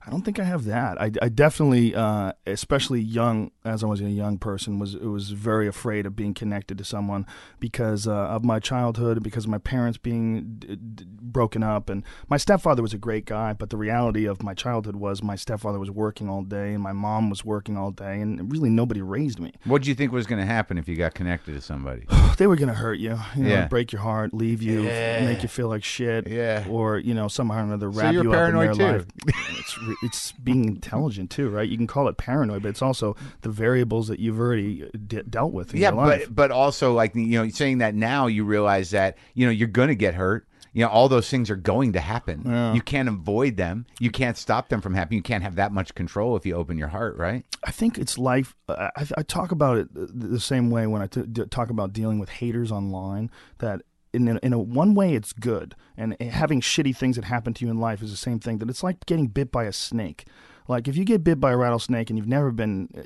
I don't think I have that. I, I definitely, uh, especially young, as I was a young person, was was very afraid of being connected to someone because uh, of my childhood, because of my parents being d- d- broken up. And my stepfather was a great guy, but the reality of my childhood was my stepfather was working all day and my mom was working all day, and really nobody raised me. What did you think was going to happen if you got connected to somebody? They were going to hurt you, you know, yeah. break your heart, leave you, yeah. make you feel like shit. Yeah. Or, you know, somehow or another wrap so you up in their too. Life. It's, it's being intelligent, too, right? You can call it paranoid, but it's also the variables that you've already de- dealt with in yeah, your life. Yeah, but, but also, like, you know, saying that now, you realize that, you know, you're going to get hurt. You know, all those things are going to happen. Yeah. You can't avoid them. You can't stop them from happening. You can't have that much control if you open your heart, right? I think it's life. I, I talk about it the same way when I t- talk about dealing with haters online, that In a, in a one way, it's good, and having shitty things that happen to you in life is the same thing. That it's like getting bit by a snake. Like if you get bit by a rattlesnake and you've never been, uh,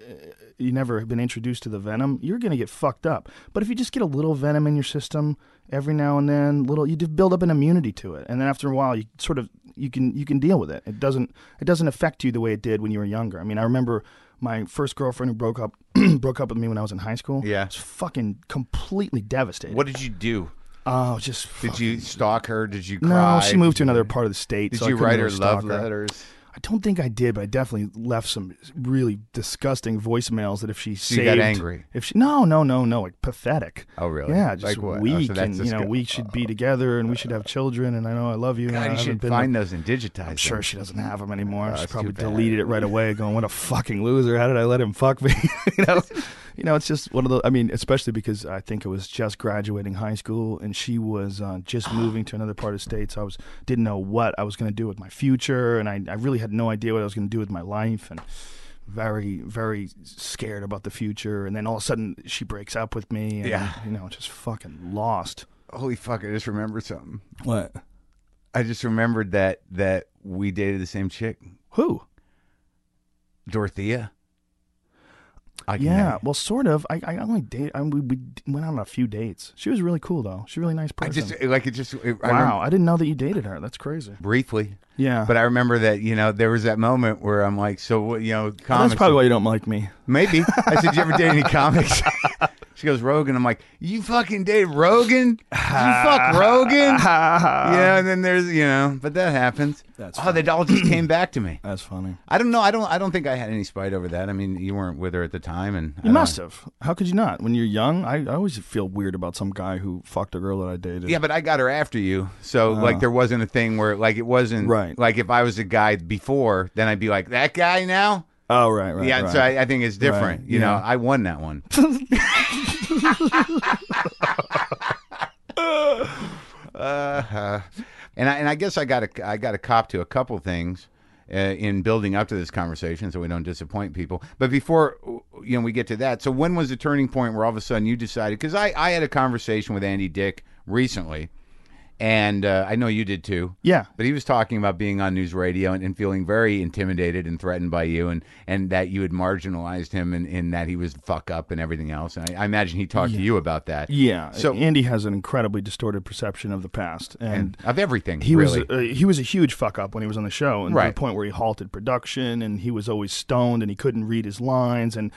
you never been introduced to the venom, you're gonna get fucked up. But if you just get a little venom in your system every now and then, little, you build up an immunity to it, and then after a while, you sort of you can you can deal with it. It doesn't it doesn't affect you the way it did when you were younger. I mean, I remember my first girlfriend who broke up broke up with me when I was in high school. Yeah, I was fucking completely devastated. What did you do? Oh, just did fucking... you stalk her? Did you cry? No, she moved to another part of the state. Did so you write her love letters? I don't think I did, but I definitely left some really disgusting voicemails that if she so saved, you got angry. If she no, no, no, no, like pathetic. Oh, really? Yeah, just like what? Weak, oh, so and you know, we should be together, and we should have children, and I know I love you. God, and I you should find there. Those and digitize. I'm sure them. She doesn't have them anymore. Oh, she probably deleted it right away, going, "What a fucking loser! How did I let him fuck me?" You know. You know, it's just one of the, I mean, especially because I think it was just graduating high school and she was uh, just moving to another part of the state. So I was, didn't know what I was going to do with my future. And I, I really had no idea what I was going to do with my life and very, very scared about the future. And then all of a sudden she breaks up with me and, yeah. you know, just fucking lost. Holy fuck, I just remembered something. What? I just remembered that, that we dated the same chick. Who? Dorothea. Yeah, know. Well, sort of. I, I only date. I, we, we went on a few dates. She was really cool, though. She was a really nice person. I just like it. Just it, wow, I, remember, I didn't know that you dated her. That's crazy. Briefly, yeah. But I remember that you know there was that moment where I'm like, so you know, comics. Well, that's probably why you don't like me. Maybe I said, you ever date any comics? She goes, Rogan. I'm like, you fucking date Rogan? You fuck Rogan? Yeah, you know, and then there's, you know, but that happens. That's funny. Oh, they all just came back to me. That's funny. I don't know. I don't I don't think I had any spite over that. I mean, you weren't with her at the time. And you must have. How could you not? When you're young, I, I always feel weird about some guy who fucked a girl that I dated. Yeah, but I got her after you. So, uh, like, there wasn't a thing where, like, it wasn't. Right. Like, if I was a guy before, then I'd be like, that guy now? Oh, right, right, yeah, right. So I, I think it's different. Right, you yeah. know, I won that one. uh, and I and I guess I got a I got a cop to a couple things uh, in building up to this conversation, so we don't disappoint people. But before you know we get to that, so when was the turning point where all of a sudden you decided? Because I I had a conversation with Andy Dick recently. And uh, I know you did too. Yeah. But he was talking about being on News Radio and, and feeling very intimidated and threatened by you and, and that you had marginalized him and, and that he was the fuck up and everything else. And I, I imagine he talked yeah. to you about that. Yeah. So Andy has an incredibly distorted perception of the past. And, and of everything, he really. Was a, uh, he was a huge fuck up when he was on the show. And right. To the point where he halted production and he was always stoned and he couldn't read his lines. And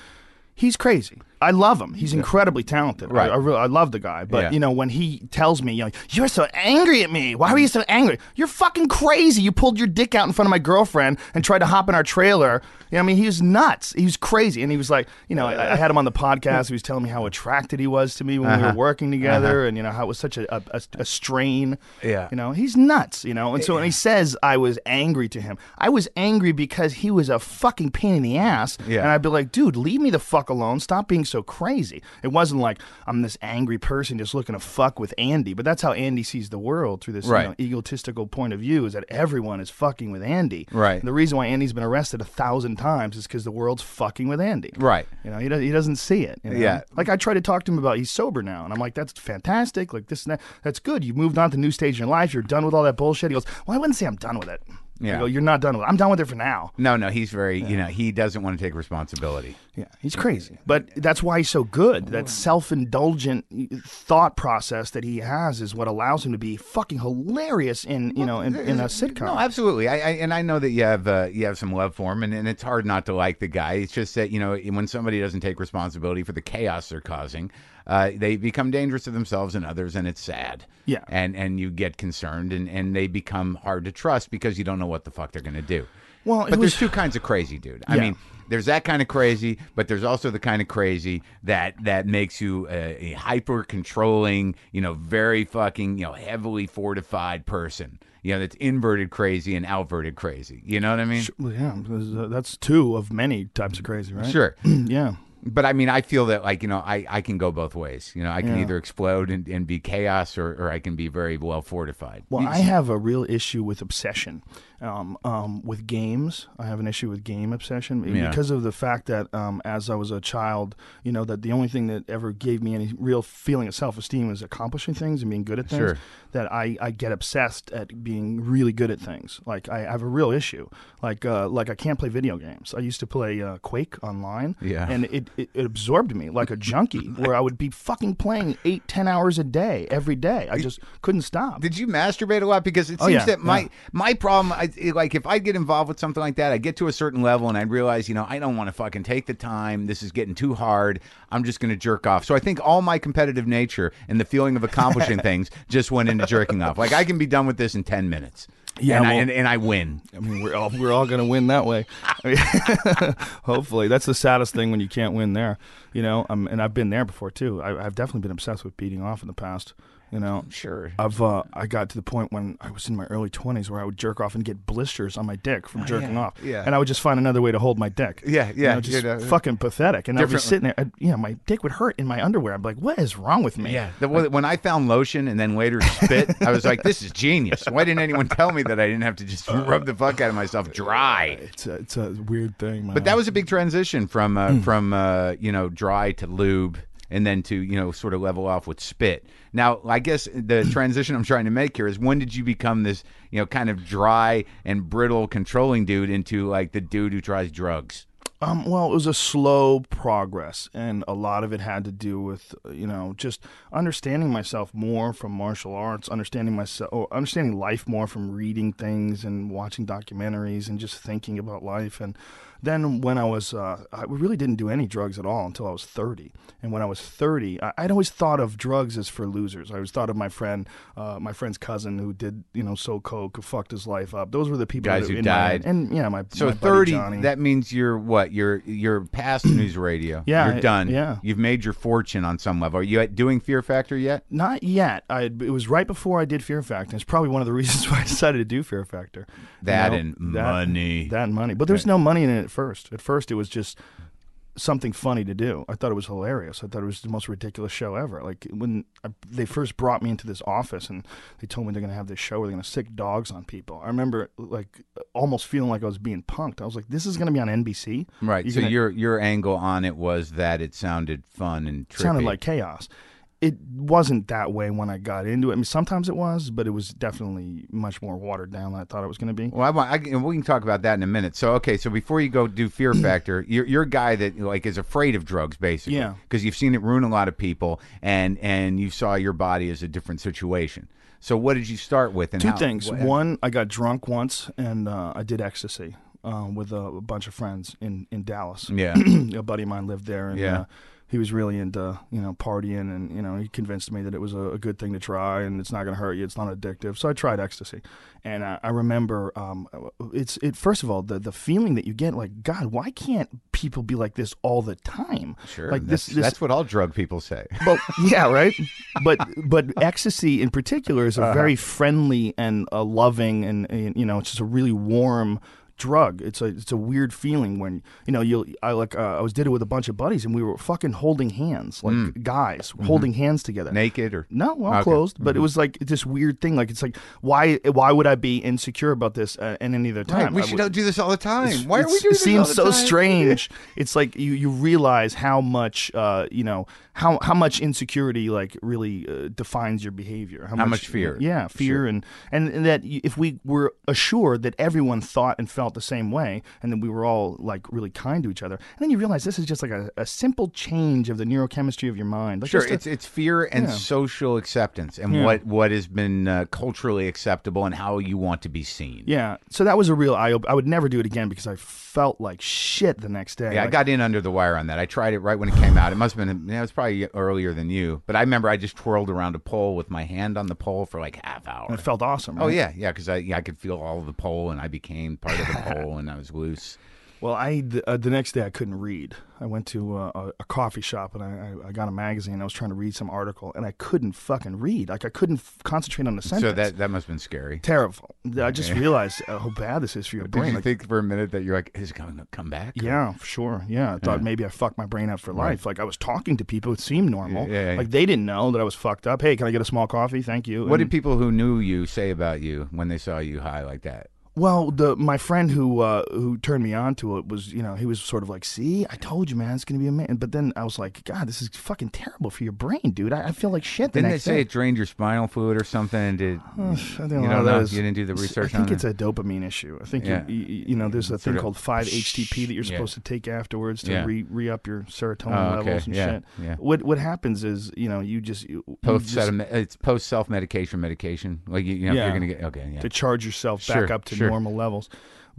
he's crazy. I love him. He's incredibly talented. Right. I, I, really, I love the guy. But, yeah. you know, when he tells me, you know, you're so angry at me. Why were you so angry? You're fucking crazy. You pulled your dick out in front of my girlfriend and tried to hop in our trailer. You know, I mean, he was nuts. He was crazy. And he was like, you know, I, I had him on the podcast. He was telling me how attracted he was to me when uh-huh. we were working together. Uh-huh. And, you know, how it was such a, a, a strain. Yeah. You know, he's nuts, you know. And so yeah. when he says I was angry to him, I was angry because he was a fucking pain in the ass. Yeah. And I'd be like, dude, leave me the fuck alone. Stop being so crazy. It wasn't like I'm this angry person just looking to fuck with Andy, but that's how Andy sees the world through this right. you know, egotistical point of view, is that everyone is fucking with Andy. Right. And the reason why Andy's been arrested a thousand times is because the world's fucking with Andy. Right. You know, he doesn't, he doesn't see it. You know? Yeah. Like I try to talk to him about, he's sober now, and I'm like, that's fantastic. Like this and that. That's good. You've moved on to a new stage in your life. You're done with all that bullshit. He goes, well, I wouldn't say I'm done with it. Yeah. You go, you're not done with it. I'm done with it for now. No, no, he's very, yeah. you know, he doesn't want to take responsibility. Yeah, he's crazy. But that's why he's so good. That self-indulgent thought process that he has is what allows him to be fucking hilarious in, you well, know, in, in a sitcom. No, absolutely. I, I and I know that you have uh, you have some love for him, and, and it's hard not to like the guy. It's just that, you know, when somebody doesn't take responsibility for the chaos they're causing, uh, they become dangerous to themselves and others, and it's sad. Yeah. And and you get concerned, and, and they become hard to trust because you don't know what the fuck they're going to do. Well, but was... there's two kinds of crazy, dude. I yeah. mean, there's that kind of crazy, but there's also the kind of crazy that that makes you a, a hyper controlling, you know, very fucking, you know, heavily fortified person. You know, that's inverted crazy and outverted crazy. You know what I mean? Sure, yeah, that's two of many types of crazy, right? Sure. yeah. But I mean, I feel that, like, you know, I, I can go both ways. You know, I can yeah. either explode and, and be chaos, or, or I can be very well fortified. Well, I have a real issue with obsession, um, um, with games. I have an issue with game obsession yeah. because of the fact that um, as I was a child, you know, that the only thing that ever gave me any real feeling of self-esteem was accomplishing things and being good at things. Sure. That I, I get obsessed at being really good at things. Like, I have a real issue. Like, uh, like I can't play video games. I used to play uh, Quake online, yeah. and it It, it absorbed me like a junkie, where I would be fucking playing eight, ten hours a day, every day. I just couldn't stop. Did you masturbate a lot? Because it seems oh, yeah, that my yeah. my problem, I, like if I get involved with something like that, I get to a certain level and I realize, you know, I don't want to fucking take the time. This is getting too hard. I'm just going to jerk off. So I think all my competitive nature and the feeling of accomplishing things just went into jerking off. Like, I can be done with this in ten minutes. Yeah, and, well, I, and, and I win. I mean, we're all we're all gonna win that way. I mean, hopefully, that's the saddest thing when you can't win there. You know, um, and I've been there before too. I, I've definitely been obsessed with beating off in the past. You know, sure. I've uh, I got to the point when I was in my early twenties where I would jerk off and get blisters on my dick from jerking oh, yeah. off. Yeah. And I would just find another way to hold my dick. Yeah, yeah. You know, just yeah, fucking pathetic. And I'd be sitting there, I'd, you know, my dick would hurt in my underwear. I'm like, what is wrong with me? Yeah. The, when I found lotion and then later spit, I was like, this is genius. Why didn't anyone tell me that I didn't have to just rub the fuck out of myself dry? It's a, it's a weird thing, man. But that was a big transition from uh, mm. from uh, you know, dry to lube. And then to, you know, sort of level off with spit. Now, I guess the transition I'm trying to make here is, when did you become this, you know, kind of dry and brittle controlling dude into, like, the dude who tries drugs? Um, well, it was a slow progress, and a lot of it had to do with, you know, just understanding myself more from martial arts, understanding myself, or understanding life more from reading things and watching documentaries and just thinking about life. And then when I was, uh, I really didn't do any drugs at all until I was thirty. And when I was thirty, I, I'd always thought of drugs as for losers. I always thought of my friend, uh, my friend's cousin who did, you know, sold coke, who fucked his life up. Those were the people guys that, who in died. My, and yeah, my so my thirty. Buddy Johnny. That means you're what? You're you're past News Radio. Yeah, you're done. Yeah, you've made your fortune on some level. Are you doing Fear Factor yet? Not yet. I it was right before I did Fear Factor. It's probably one of the reasons why I decided to do Fear Factor. That you know, and that, money. That and money. But there's no money in it at first. At first, it was just something funny to do. I thought it was hilarious. I thought it was the most ridiculous show ever. Like, when I, they first brought me into this office and they told me they're going to have this show where they're going to sick dogs on people, I remember, like, almost feeling like I was being punked. I was like, this is going to be on N B C? Right. You're so gonna... your your angle on it was that it sounded fun and trippy. It sounded like chaos. It wasn't that way when I got into it. I mean, sometimes it was, but it was definitely much more watered down than I thought it was going to be. Well, I, I, and we can talk about that in a minute. So, okay, so before you go do Fear Factor, you're, you're a guy that, like, is afraid of drugs, basically. Yeah. Because you've seen it ruin a lot of people, and, and you saw your body as a different situation. So what did you start with? And Two how, things. What, One, I got drunk once, and uh, I did ecstasy uh, with a, a bunch of friends in, in Dallas. Yeah. A buddy of mine lived there, and yeah. Uh, he was really into, you know, partying, and, you know, he convinced me that it was a, a good thing to try, and it's not going to hurt you, it's not addictive. So I tried ecstasy, and I, I remember um, it's it. First of all, the the feeling that you get, like, God, why can't people be like this all the time? Sure, like this. That's, this, that's what all drug people say. Well, yeah, right. But but ecstasy in particular is a uh-huh. very friendly and a loving, and, and you know, it's just a really warm drug. It's a it's a weird feeling when, you know, you I like uh, I was did it with a bunch of buddies, and we were fucking holding hands, like mm. guys mm-hmm. holding hands together, naked or no, well okay. closed, but mm-hmm. it was like this weird thing. Like, it's like, why why would I be insecure about this uh, at any other time? Right. We I should would, do this all the time. Why are we doing this all the time? It seems so strange. It's like you you realize how much uh you know how how much insecurity like really uh, defines your behavior. How, how much, much fear? Yeah, fear sure. and, and and that if we were assured that everyone thought and felt the same way, and then we were all like really kind to each other, and then you realize this is just like a, a simple change of the neurochemistry of your mind. Like, sure, a, it's it's fear and yeah. social acceptance, and yeah. what what has been uh, culturally acceptable and how you want to be seen. Yeah, so that was a real eye opener. I would never do it again because I felt like shit the next day. Yeah, like, I got in under the wire on that. I tried it right when it came out. It must have been, it was probably earlier than you, but I remember I just twirled around a pole with my hand on the pole for like half hour. And it felt awesome. Right? Oh yeah, yeah, because I yeah, I could feel all of the pole, and I became part of the hole, and I was loose. Well, I uh, the next day I couldn't read. I went to uh, a, a coffee shop, and I, I got a magazine. I was trying to read some article, and I couldn't fucking read. Like, I couldn't f- concentrate on the sentence. So that, that must have been scary. Terrible. I just realized uh, how bad this is for your Did brain. Did you like, think for a minute that you're like, is it going to come back? Yeah, sure. Yeah, I thought yeah. maybe I fucked my brain up for right. life. Like, I was talking to people. It seemed normal. Yeah, yeah, yeah. Like, they didn't know that I was fucked up. Hey, can I get a small coffee? Thank you. And what did people who knew you say about you when they saw you high like that? Well, the my friend who uh, who turned me on to it was, you know, he was sort of like, see, I told you, man, it's going to be amazing. But then I was like, God, this is fucking terrible for your brain, dude. I, I feel like shit the Didn't next they say day. It drained your spinal fluid or something? Did, uh, I don't you know, know. Was, you didn't do the research on it? I think it's a dopamine issue. I think, yeah. you, you, you know, there's a thing sort called five H T P that you're supposed yeah. to take afterwards to yeah. re, re-up your serotonin oh, okay. levels and yeah. shit. Yeah. What what happens is, you know, you just... You, post you just it's post-self-medication medication. Like, you, you know, yeah. you're going to get... okay, yeah. To charge yourself sure. back up to sure. normal levels.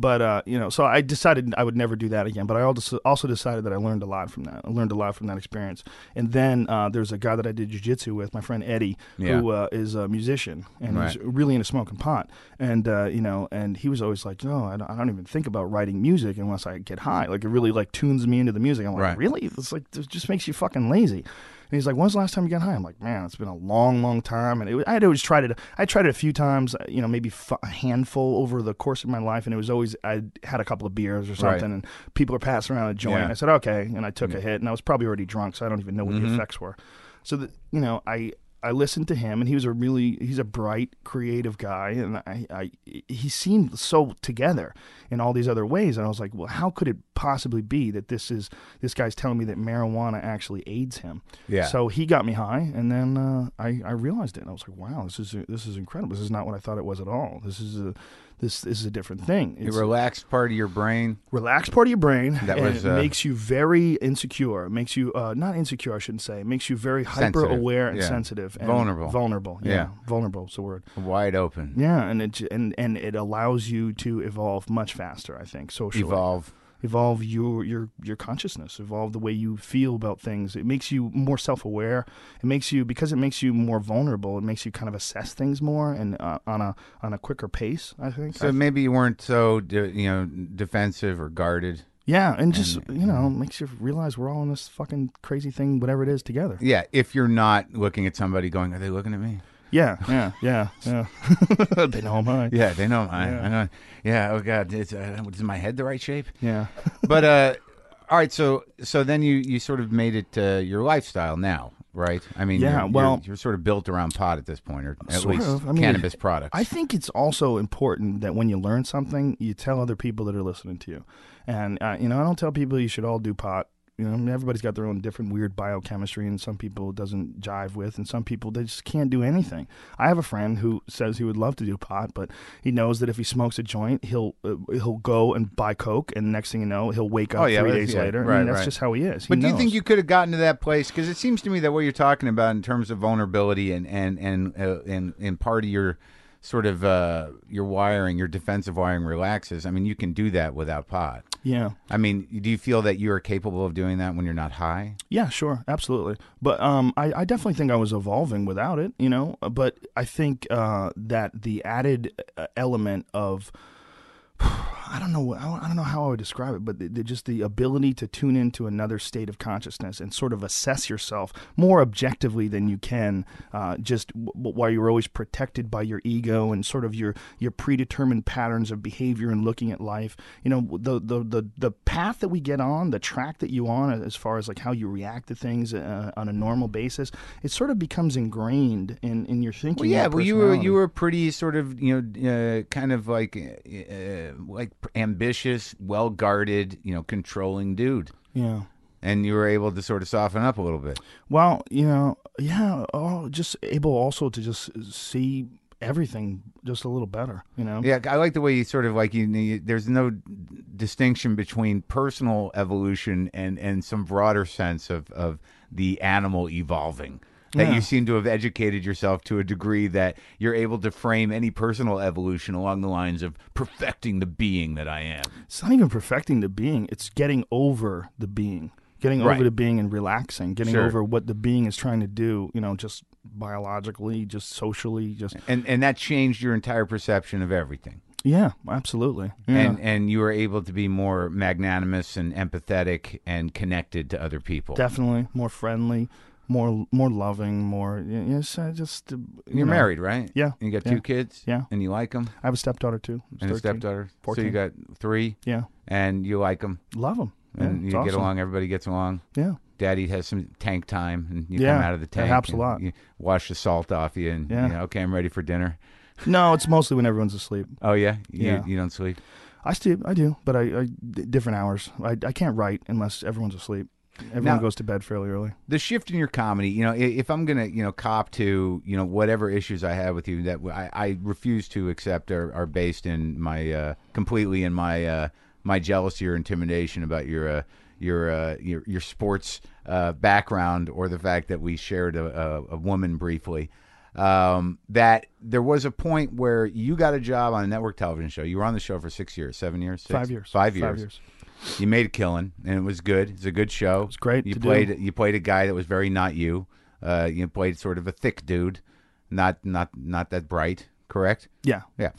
But, uh, you know, so I decided I would never do that again. But I also decided that I learned a lot from that. I learned a lot from that experience. And then uh, there's a guy that I did jiu-jitsu with, my friend Eddie, yeah. who uh, is a musician. And right. he's really into smoking pot. And, uh, you know, and he was always like, no, I don't, I don't even think about writing music unless I get high. Like, it really, like, tunes me into the music. I'm like, right. really? It's like, it just makes you fucking lazy. And he's like, when's the last time you got high? I'm like, man, it's been a long, long time. And it, I'd always tried it. I tried it a few times, you know, maybe f- a handful over the course of my life. And it was always, I had a couple of beers or something. Right. And people were passing around a joint. Yeah. I said, okay. And I took yeah. a hit. And I was probably already drunk, so I don't even know what mm-hmm. the effects were. So, the, you know, I... I listened to him, and he was a really, he's a bright, creative guy, and I, I, he seemed so together in all these other ways, and I was like, well, how could it possibly be that this is, this guy's telling me that marijuana actually aids him? Yeah. So he got me high, and then uh, I, I realized it, and I was like, wow, this is, this is incredible. This is not what I thought it was at all. This is a... This, this is a different thing. It's a relaxed part of your brain. Relaxed part of your brain. That was, and it uh, makes you very insecure. It makes you, uh, not insecure, I shouldn't say. It makes you very hyper aware and yeah. sensitive. And vulnerable. Vulnerable. Yeah. yeah. Vulnerable is the word. Wide open. Yeah. And it, and, and it allows you to evolve much faster, I think, socially. Evolve. Evolve your, your your consciousness, evolve the way you feel about things. It makes you more self-aware. It makes you, because it makes you more vulnerable, it makes you kind of assess things more and uh, on a on a quicker pace, I think. So I maybe think. You weren't so, de- you know, defensive or guarded. Yeah, and just, and, you know, makes you realize we're all in this fucking crazy thing, whatever it is, together. Yeah, if you're not looking at somebody going, are they looking at me? Yeah, yeah, yeah, yeah. They know mine. Yeah, they know mine. Yeah. I know. Yeah. Oh God, is, uh, is my head the right shape? Yeah. But uh, all right. So so then you, you sort of made it uh, your lifestyle now, right? I mean, yeah. You're, well, you're, you're sort of built around pot at this point, or at least of, I mean, cannabis products. I think it's also important that when you learn something, you tell other people that are listening to you, and uh, you know, I don't tell people you should all do pot. You know, everybody's got their own different weird biochemistry, and some people it doesn't jive with, and some people, they just can't do anything. I have a friend who says he would love to do pot, but he knows that if he smokes a joint, he'll uh, he'll go and buy Coke, and next thing you know, he'll wake up oh, yeah, three days yeah, later. Right, I mean, that's right. just how he is. He but knows. Do you think you could have gotten to that place? Because it seems to me that what you're talking about in terms of vulnerability and, and, and, uh, and, and part of your sort of uh, your wiring, your defensive wiring relaxes, I mean, you can do that without pot. Yeah. I mean, do you feel that you are capable of doing that when you're not high? Yeah, sure. Absolutely. But um, I, I definitely think I was evolving without it, you know, but I think uh, that the added element of, I don't know, I don't know how I would describe it, but the, the, just the ability to tune into another state of consciousness and sort of assess yourself more objectively than you can, uh, just w- while you're always protected by your ego and sort of your, your predetermined patterns of behavior and looking at life. You know, the, the, the, the path that we get on, the track that you on, as far as like how you react to things uh, on a normal basis, it sort of becomes ingrained in, in your thinking. Well, yeah, well, you were you were pretty sort of, you know, uh, kind of like uh, like. ambitious, well-guarded, you know, controlling dude. Yeah. And you were able to sort of soften up a little bit. Well, you know, yeah, oh, just able also to just see everything just a little better, you know? Yeah, I like the way you sort of like, you, you there's no distinction between personal evolution and, and some broader sense of, of the animal evolving. That yeah. you seem to have educated yourself to a degree that you're able to frame any personal evolution along the lines of perfecting the being that I am. It's not even perfecting the being. It's getting over the being. Getting right. over the being and relaxing. Getting sure. over what the being is trying to do, you know, just biologically, just socially. just And and that changed your entire perception of everything. Yeah, absolutely. Yeah. And and you were able to be more magnanimous and empathetic and connected to other people. Definitely. More friendly. More, more loving, more. Yes, I just. You You're know. married, right? Yeah. And you got yeah. two kids. Yeah. And you like them. I have a stepdaughter too. It's and thirteen, a stepdaughter. fourteen. So you got three. Yeah. And you like them. Love them. And yeah, you get awesome. along. Everybody gets along. Yeah. Daddy has some tank time, and you yeah, come out of the tank. It helps a lot. You wash the salt off you, and yeah. you know, okay, I'm ready for dinner. No, it's mostly when everyone's asleep. Oh yeah. You, yeah. You don't sleep. I sleep. I do, but I, I different hours. I I can't write unless everyone's asleep. Everyone now, goes to bed fairly early. The shift in your comedy, you know, if I'm going to, you know, cop to, you know, whatever issues I have with you that I, I refuse to accept are, are based in my, uh, completely in my, uh, my jealousy or intimidation about your, uh, your, uh, your, your sports, uh, background, or the fact that we shared a, a, a woman briefly, um, that there was a point where you got a job on a network television show. You were on the show for six years, seven years, six, five years, five years. Five years. You made a killing, and it was good. It's a good show. It was great. You to played. Do. You played a guy that was very not you. Uh, you played sort of a thick dude, not not not that bright. Correct? Yeah, yeah.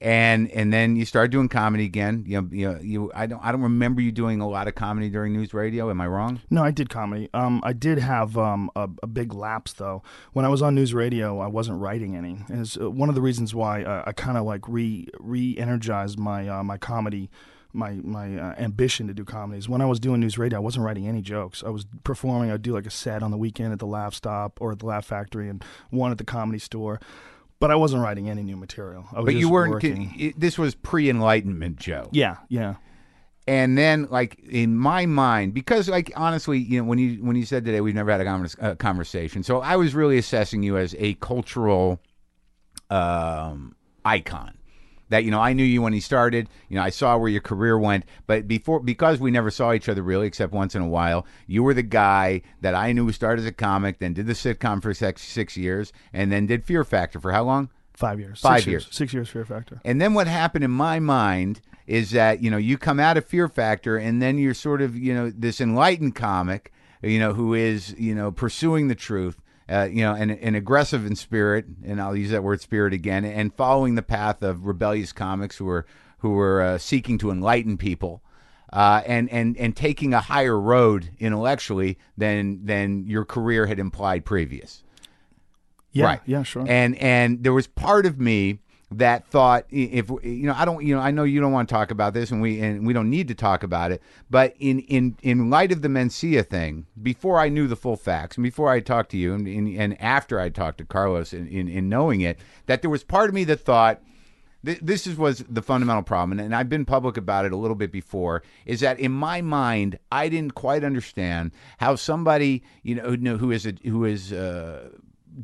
And and then you started doing comedy again. You know, you, know, you I don't I don't remember you doing a lot of comedy during News Radio. Am I wrong? No, I did comedy. Um, I did have um a, a big lapse though. When I was on News Radio, I wasn't writing any. And it's one of the reasons why uh, I kind of like re re-energized my uh, my comedy. my my uh, ambition to do comedies. When I was doing News Radio, I wasn't writing any jokes. I was performing. I'd do like a set on the weekend at the Laugh Stop or at the Laugh Factory and one at the Comedy Store. But I wasn't writing any new material. I was but just you weren't, working. It, this was pre-Enlightenment, Joe. Yeah, yeah. And then, like, in my mind, because, like, honestly, you know, when you when you said today, we've never had a con- uh, conversation. So I was really assessing you as a cultural um, icon. That, you know, I knew you when you started, you know, I saw where your career went, but before, because we never saw each other really, except once in a while, you were the guy that I knew who started as a comic, then did the sitcom for six, six years, and then did Fear Factor for how long? Five years. Five six years. years. Six years Fear Factor. And then what happened in my mind is that, you know, you come out of Fear Factor, and then you're sort of, you know, this enlightened comic, you know, who is, you know, pursuing the truth. Uh, you know, and, and aggressive in spirit, and I'll use that word spirit again, and following the path of rebellious comics who were who were uh, seeking to enlighten people, uh, and and and taking a higher road intellectually than than your career had implied previous. Yeah, right. Yeah, sure. And and there was part of me that thought, if you know, I don't, you know, I know you don't want to talk about this, and we and we don't need to talk about it. But in in in light of the Mencia thing, before I knew the full facts, and before I talked to you, and and, and after I talked to Carlos, in, in in knowing it, that there was part of me that thought th- this is was the fundamental problem, and, and I've been public about it a little bit before. Is that in my mind, I didn't quite understand how somebody, you know, who is a, who is uh,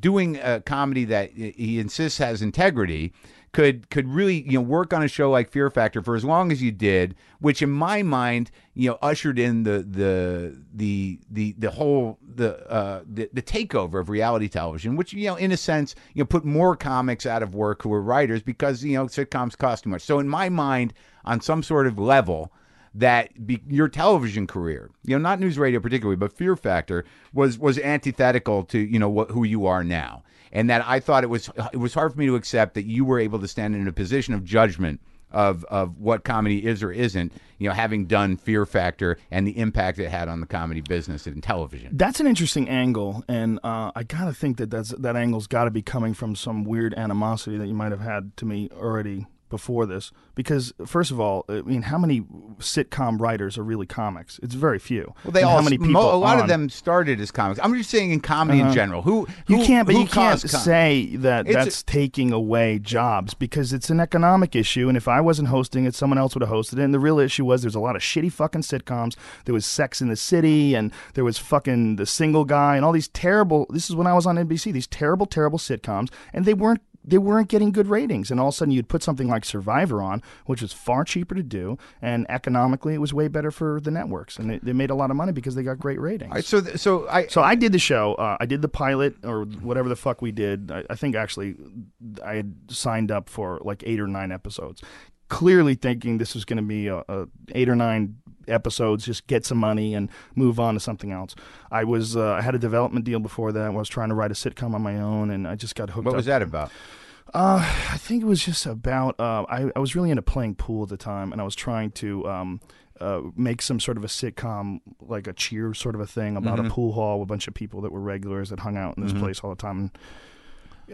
doing a comedy that he insists has integrity could could really, you know, work on a show like Fear Factor for as long as you did, which in my mind, you know, ushered in the the the the the whole the uh the, the takeover of reality television, which, you know, in a sense, you know, put more comics out of work who were writers because, you know, sitcoms cost too much. So in my mind, on some sort of level, that be, your television career, you know, not News Radio particularly, but Fear Factor was was antithetical to, you know, what, who you are now. And that I thought it was it was hard for me to accept that you were able to stand in a position of judgment of of what comedy is or isn't, you know, having done Fear Factor and the impact it had on the comedy business and television. That's an interesting angle, and uh, I gotta think that that's, that angle's gotta be coming from some weird animosity that you might have had to me already before this, because first of all, I mean, how many sitcom writers are really comics? It's very few. Well, they and all. How many people? A lot on, of them started as comics. I'm just saying in comedy uh, in general. Who, who you can't, but you can't say that it's that's a, taking away jobs, because it's an economic issue. And if I wasn't hosting it, someone else would have hosted it. And the real issue was there's a lot of shitty fucking sitcoms. There was Sex in the City, and there was fucking The Single Guy, and all these terrible. This is when I was on N B C. These terrible, terrible sitcoms, and they weren't. They weren't getting good ratings, and all of a sudden you'd put something like Survivor on, which was far cheaper to do, and economically it was way better for the networks, and they, they made a lot of money because they got great ratings. Right, so, th- so I so I did the show. Uh, I did the pilot or whatever the fuck we did. I, I think actually I had signed up for like eight or nine episodes, clearly thinking this was going to be a, a eight or nine episodes, just get some money and move on to something else. I was uh, I had a development deal before that. I was trying to write a sitcom on my own, and I just got hooked up. What was that about? Uh, I think it was just about uh, I, I was really into playing pool at the time, and I was trying to um, uh, make some sort of a sitcom, like a Cheers sort of a thing about mm-hmm. a pool hall, a bunch of people that were regulars that hung out in this mm-hmm. place all the time. And,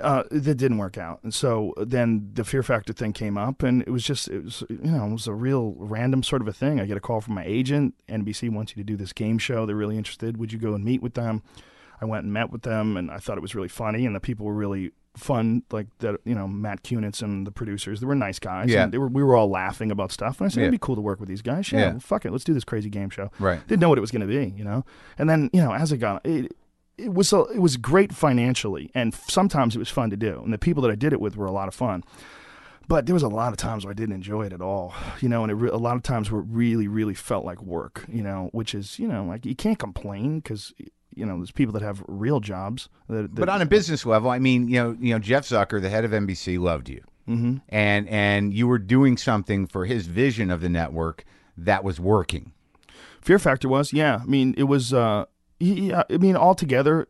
Uh, that didn't work out, and so then the Fear Factor thing came up, and it was just, it was, you know, it was a real random sort of a thing. I get a call from my agent. N B C wants you to do this game show. They're really interested. Would you go and meet with them? I went and met with them, and I thought it was really funny, and the people were really fun, like that, you know, Matt Kunitz and the producers. They were nice guys. Yeah. And they were, we were all laughing about stuff, and I said, yeah. it'd be cool to work with these guys. Yeah, yeah. Well, fuck it, let's do this crazy game show. Right. Didn't know what it was going to be, you know. And then, you know, as I got it. It was a, it was great financially, and f- sometimes it was fun to do, and the people that I did it with were a lot of fun. But there was a lot of times where I didn't enjoy it at all, you know, and it re- a lot of times where it really, really felt like work, you know, which is, you know, like you can't complain because, you know, there's people that have real jobs. That, that, but on a business level, I mean, you know, you know, Jeff Zucker, the head of N B C, loved you, mm-hmm. and and you were doing something for his vision of the network that was working. Fear Factor was, yeah, I mean, it was. Uh, Yeah, I mean, altogether,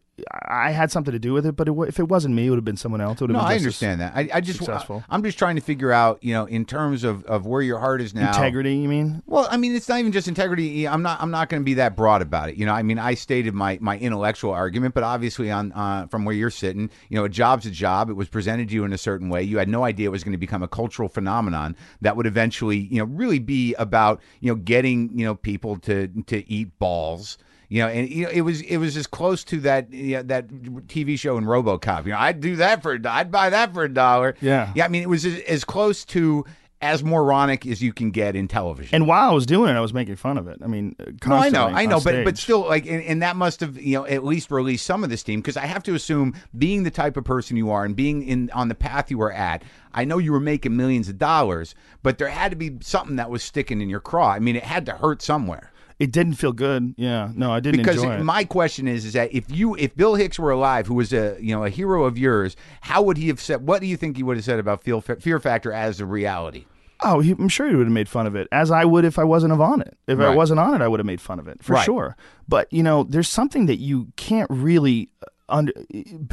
I had something to do with it, but it, if it wasn't me, it would have been someone else. It would have no, been I understand that. I, I just, successful. I, I'm just trying to figure out, you know, in terms of, of where your heart is now. Integrity, you mean? Well, I mean, it's not even just integrity. I'm not. I'm not going to be that broad about it. You know, I mean, I stated my, my intellectual argument, but obviously, on uh, from where you're sitting, you know, a job's a job. It was presented to you in a certain way. You had no idea it was going to become a cultural phenomenon that would eventually, you know, really be about, you know, getting, you know, people to to eat balls. You know, and you know, it was it was as close to that, you know, that T V show in RoboCop. You know, I'd do that for a, I'd buy that for a dollar. Yeah, yeah. I mean, it was as, as close to as moronic as you can get in television. And while I was doing it, I was making fun of it. I mean, constantly. No, I know, I know, but but still, like, and, and that must have, you know, at least released some of this steam, because I have to assume, being the type of person you are and being in on the path you were at. I know you were making millions of dollars, but there had to be something that was sticking in your craw. I mean, it had to hurt somewhere. It didn't feel good. Yeah, no, I didn't because enjoy it. Because my question is, is that if you, if Bill Hicks were alive, who was a, you know, a hero of yours, how would he have said? What do you think he would have said about Fear Factor as a reality? Oh, he, I'm sure he would have made fun of it, as I would if I wasn't on it. If right. I wasn't on it, I would have made fun of it for right. sure. But you know, there's something that you can't really under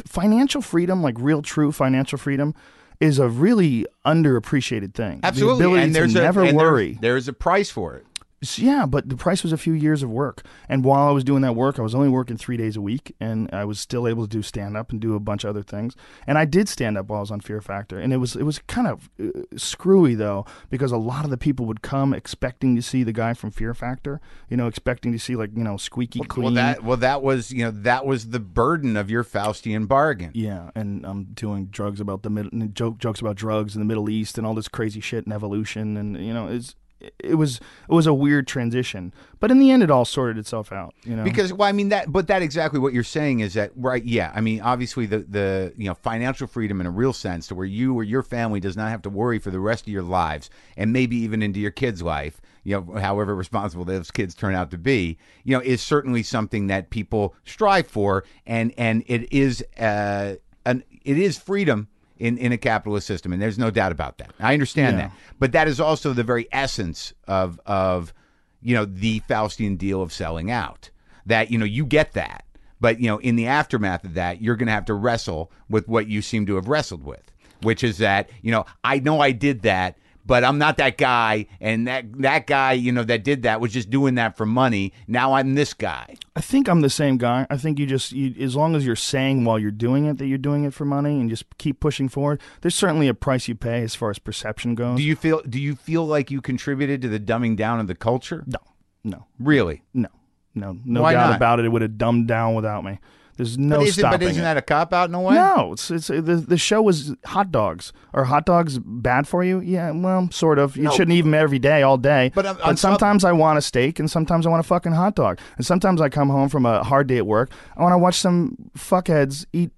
financial freedom, like real, true financial freedom. Is a really underappreciated thing. Absolutely, the ability and there's to a, never and worry. There's, there's a price for it. So, yeah, but the price was a few years of work. And while I was doing that work, I was only working three days a week, and I was still able to do stand-up and do a bunch of other things. And I did stand-up while I was on Fear Factor, and it was it was kind of uh, screwy, though, because a lot of the people would come expecting to see the guy from Fear Factor, you know, expecting to see, like, you know, squeaky well, clean. Well that, well, that was, you know, that was the burden of your Faustian bargain. Yeah, and I'm doing drugs about the mid- joke, jokes about drugs in the Middle East and all this crazy shit and evolution, and, you know, it's... it was it was a weird transition, but in the end, it all sorted itself out. You know, because well, I mean that, but that exactly what you're saying is that right? Yeah, I mean, obviously the the you know financial freedom in a real sense, to where you or your family does not have to worry for the rest of your lives, and maybe even into your kids' life. You know, however responsible those kids turn out to be, you know, is certainly something that people strive for, and and it is uh an it is freedom. In, in a capitalist system, and there's no doubt about that. I understand yeah. that, but that is also the very essence of of you know the Faustian deal of selling out. That you know you get that, but you know in the aftermath of that, you're going to have to wrestle with what you seem to have wrestled with, which is that you know I know I did that, but I'm not that guy, and that that guy you know that did that was just doing that for money. Now I'm this guy. I think I'm the same guy. I think you just, you, as long as you're saying while you're doing it that you're doing it for money and just keep pushing forward, there's certainly a price you pay as far as perception goes. Do you feel do you feel like you contributed to the dumbing down of the culture? No, no. Really? No, no, no Why doubt not? About it. It would have dumbed down without me. There's no but stopping it. But isn't it. that a cop-out in a way? No. It's, it's, the, the show was hot dogs. Are hot dogs bad for you? Yeah, well, sort of. You no. shouldn't eat them every day, all day. But, um, but sometimes I want a steak, and sometimes I want a fucking hot dog. And sometimes I come home from a hard day at work. I want to watch some fuckheads eat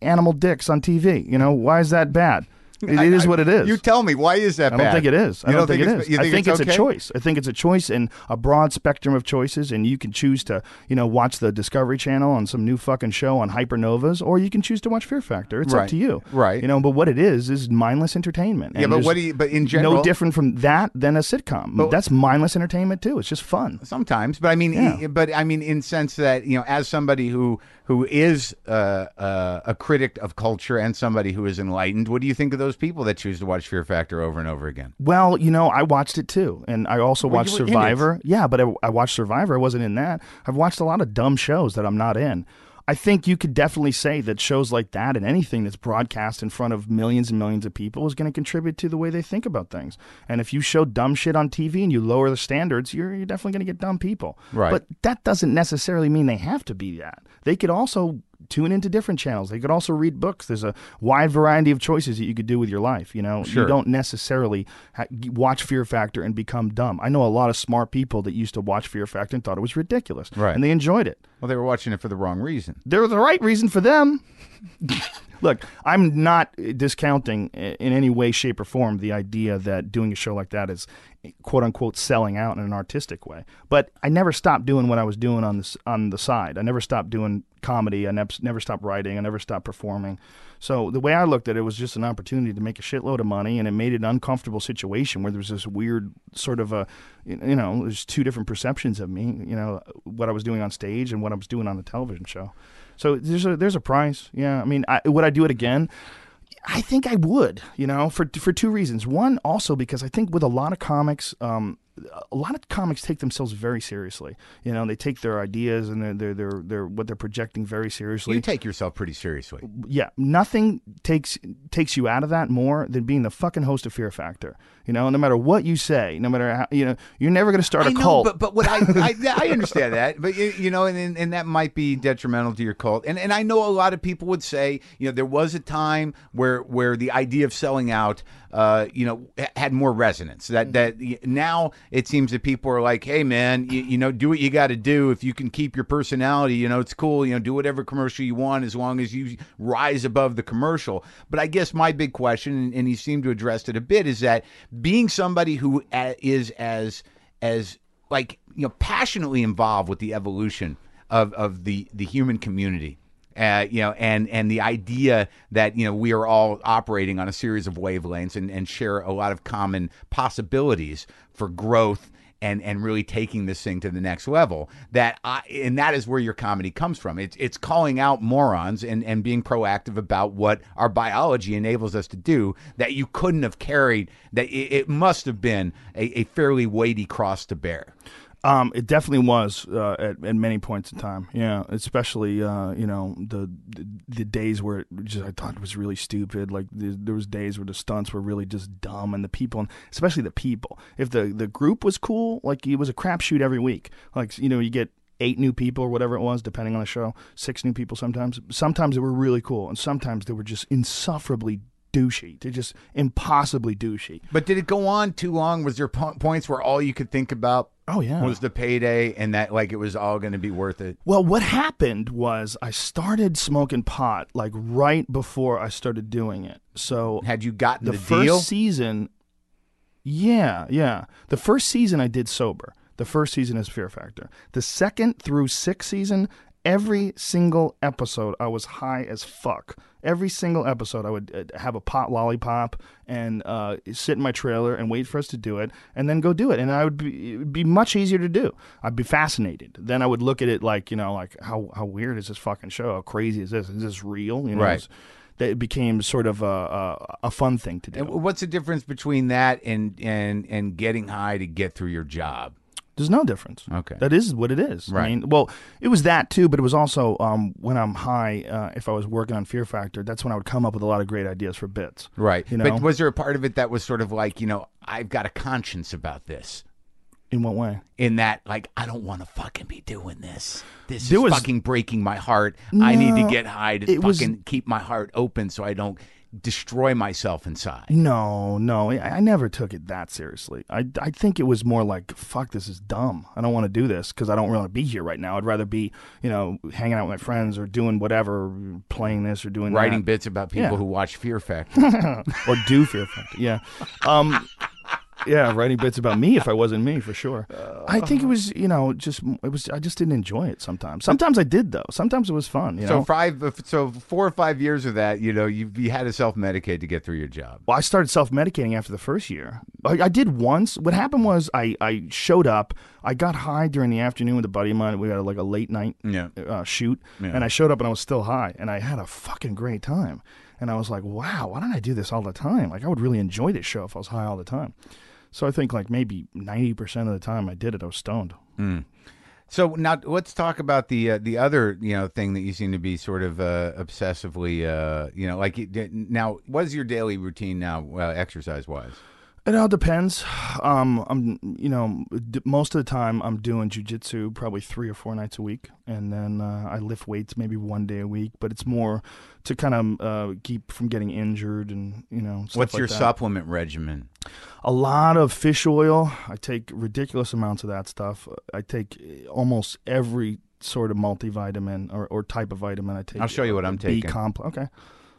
animal dicks on T V. You know, why is that bad? It, it is I, I, what it is. You tell me, why is that bad? I don't think it is. I don't think, think it is. Think I think it's, it's okay? a choice. I think it's a choice and a broad spectrum of choices, and you can choose to, you know, watch the Discovery Channel on some new fucking show on Hypernovas, or you can choose to watch Fear Factor. It's right. up to you. Right. You know, but what it is is mindless entertainment. And yeah, but what do you, but in general, no different from that than a sitcom. But, That's mindless entertainment too. It's just fun. Sometimes, but I mean yeah. but I mean in sense that, you know, as somebody who who is uh, uh, a critic of culture and somebody who is enlightened, what do you think of those people that choose to watch Fear Factor over and over again? Well, you know, I watched it too, and I also well, watched Survivor. Yeah, but I, I watched Survivor. I wasn't in that. I've watched a lot of dumb shows that I'm not in. I think you could definitely say that shows like that and anything that's broadcast in front of millions and millions of people is going to contribute to the way they think about things. And if you show dumb shit on T V and you lower the standards, you're, you're definitely going to get dumb people. Right. But that doesn't necessarily mean they have to be that. They could also tune into different channels. They could also read books. There's a wide variety of choices that you could do with your life. You know, sure. You don't necessarily ha watch Fear Factor and become dumb. I know a lot of smart people that used to watch Fear Factor and thought it was ridiculous, right? And they enjoyed it. Well, they were watching it for the wrong reason. They were the right reason for them. Look, I'm not discounting in any way, shape, or form the idea that doing a show like that is quote-unquote selling out in an artistic way. But I never stopped doing what I was doing on the, on the side. I never stopped doing comedy. I ne never stopped writing. I never stopped performing. So the way I looked at it was just an opportunity to make a shitload of money, and it made it an uncomfortable situation where there was this weird sort of a, you know, there's two different perceptions of me, you know, what I was doing on stage and what I was doing on the television show. So there's a, there's a price. Yeah, I mean, I, would I do it again? I think I would, you know, for for two reasons. One, also because I think with a lot of comics, um, a lot of comics take themselves very seriously. You know, they take their ideas and their their their, their what they're projecting very seriously. You take yourself pretty seriously. Yeah, nothing takes takes you out of that more than being the fucking host of Fear Factor. You know, no matter what you say, no matter how, you know, you're never going to start a I know, cult. But but what I, I I understand that, but you, you know, and and that might be detrimental to your cult. And and I know a lot of people would say, you know, there was a time where where the idea of selling out, uh, you know, had more resonance. That that now it seems that people are like, hey man, you, you know, do what you got to do. If you can keep your personality, you know, it's cool. You know, do whatever commercial you want as long as you rise above the commercial. But I guess my big question, and you seem to address it a bit, is that being somebody who is as as like you know passionately involved with the evolution of of the the human community, uh, you know, and and the idea that you know we are all operating on a series of wavelengths and and share a lot of common possibilities for growth and and really taking this thing to the next level. That I, and that is where your comedy comes from. It's it's calling out morons and and being proactive about what our biology enables us to do that you couldn't have carried. That it, it must have been a, a fairly weighty cross to bear. Um, it definitely was uh, at, at many points in time. Yeah, especially uh, you know the, the the days where it just, I thought it was really stupid. Like the, there was days where the stunts were really just dumb, and the people, and especially the people. If the the group was cool, like it was a crapshoot every week. Like you know you get eight new people or whatever it was, depending on the show. Six new people sometimes. Sometimes they were really cool, and sometimes they were just insufferably douchey. They're just impossibly douchey. But did it go on too long? Was there po- points where all you could think about oh, yeah. was the payday and that like it was all going to be worth it? Well, what happened was I started smoking pot like right before I started doing it. So had you gotten the, the first deal? season? Yeah, yeah. The first season I did sober. The first season is Fear Factor. The second through sixth season, every single episode, I was high as fuck. Every single episode, I would have a pot lollipop and uh, sit in my trailer and wait for us to do it and then go do it. And I would be, it would be much easier to do. I'd be fascinated. Then I would look at it like, you know, like how, how weird is this fucking show? How crazy is this? Is this real? You know, right. That became sort of a, a a fun thing to do. And what's the difference between that and, and, and getting high to get through your job? There's no difference. Okay. That is what it is. Right. I mean, well, it was that too, but it was also um, when I'm high, uh, if I was working on Fear Factor, that's when I would come up with a lot of great ideas for bits. Right. You know? But was there a part of it that was sort of like, you know, I've got a conscience about this? In what way? In that, like, I don't want to fucking be doing this. This there is was, fucking breaking my heart. No, I need to get high to fucking was, keep my heart open so I don't destroy myself inside. No, no, I, I never took it that seriously. I, I think it was more like, fuck, this is dumb. I don't want to do this because I don't really want to be here right now. I'd rather be, you know, hanging out with my friends or doing whatever, playing this or doing Writing that. bits about people yeah. who watch Fear Factor. Or do Fear Factor, yeah. Um, yeah, writing bits about me if I wasn't me, for sure. Uh, I think it was, you know, just, it was, I just didn't enjoy it sometimes. Sometimes I did, though. Sometimes it was fun, you know? So five, so four or five years of that, you know, you, you had to self-medicate to get through your job. Well, I started self-medicating after the first year. I, I did once. What happened was I, I showed up. I got high during the afternoon with a buddy of mine. We had like a late night yeah. uh, shoot. Yeah. And I showed up and I was still high. And I had a fucking great time. And I was like, wow, why don't I do this all the time? Like, I would really enjoy this show if I was high all the time. So I think like maybe ninety percent of the time I did it, I was stoned. Mm. So now let's talk about the uh, the other, you know, thing that you seem to be sort of uh, obsessively, uh, you know, like it, now what is your daily routine now, uh, exercise wise? It all depends. Um, I'm, you know, d- most of the time I'm doing jujitsu probably three or four nights a week, and then uh, I lift weights maybe one day a week. But it's more to kind of uh, keep from getting injured, and you know. Stuff What's like your that. supplement regimen? A lot of fish oil. I take ridiculous amounts of that stuff. I take almost every sort of multivitamin or, or type of vitamin. I take. I'll show you what I'm taking. B complex. Okay.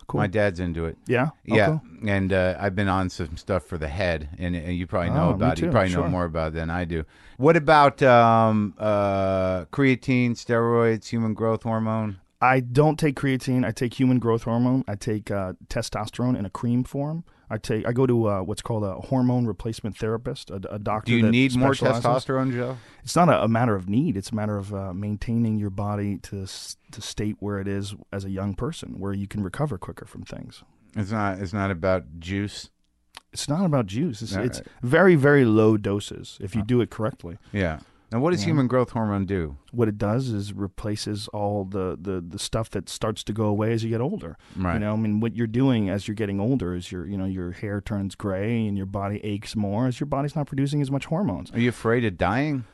Cool. My dad's into it. Yeah? Yeah. Oh, cool. And uh, I've been on some stuff for the head, and, and you probably know oh, about it. You probably sure. know more about it than I do. What about um, uh, creatine, steroids, human growth hormone? I don't take creatine. I take human growth hormone. I take uh, testosterone in a cream form. I take. I go to uh, what's called a hormone replacement therapist, a, a doctor. Do you that need more testosterone, Joe? It's not a, a matter of need. It's a matter of uh, maintaining your body to to state where it is as a young person, where you can recover quicker from things. It's not. It's not about juice. It's not about juice. It's, no, it's very, very low doses if you do it correctly. Yeah. Now, what does yeah. human growth hormone do? What it does is replaces all the, the, the stuff that starts to go away as you get older. Right. You know, I mean, what you're doing as you're getting older is your, you know, your hair turns gray and your body aches more as your body's not producing as much hormones. Are you afraid of dying?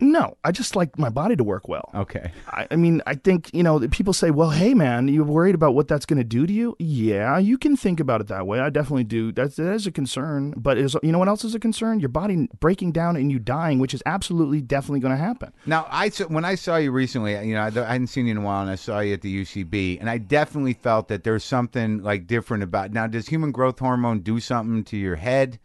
No, I just like my body to work well. Okay. I, I mean, I think, you know, people say, well, hey, man, you're worried about what that's going to do to you? Yeah, you can think about it that way. I definitely do. That's, that is a concern. But is, you know what else is a concern? Your body breaking down and you dying, which is absolutely definitely going to happen. Now, I when I saw you recently, you know, I hadn't seen you in a while, and I saw you at the U C B, and I definitely felt that there's something, like, different about it. Now, does human growth hormone do something to your head?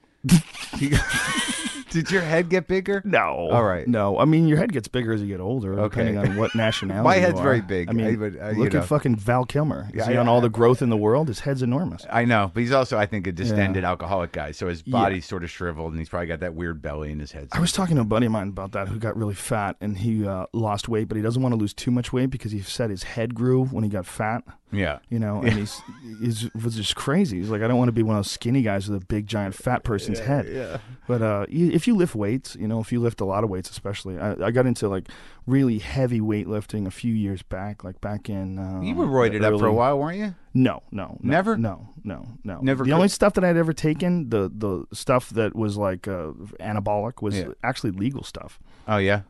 Did your head get bigger? No. All right. No. I mean, your head gets bigger as you get older, okay. depending on what nationality My head's you are. very big. I mean, I, but, uh, look you know. at fucking Val Kilmer. Is yeah, he yeah, on all the growth in the world? His head's enormous. I know, but he's also, I think, a distended yeah. alcoholic guy, so his body's yeah. sort of shriveled, and he's probably got that weird belly in his head. I was talking to a buddy of mine about that who got really fat, and he uh, lost weight, but he doesn't want to lose too much weight because he said his head grew when he got fat. Yeah. You know, and yeah. he's, he's was just crazy. He's like, I don't want to be one of those skinny guys with a big, giant, fat person's yeah, head. Yeah. But uh, if you lift weights, you know, if you lift a lot of weights, especially, I, I got into like really heavy weightlifting a few years back, like back in. Uh, you were roided up for a while, weren't you? No, no, no never. No, no, no. Never. The could. only stuff that I'd ever taken, the the stuff that was like uh, anabolic, was yeah. actually legal stuff. Oh yeah.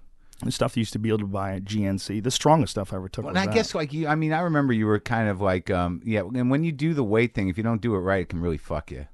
The stuff you used to be able to buy at G N C, the strongest stuff I ever took. Well, was and I that. guess like you, I mean, I remember you were kind of like, um, yeah. And when you do the weight thing, if you don't do it right, it can really fuck you.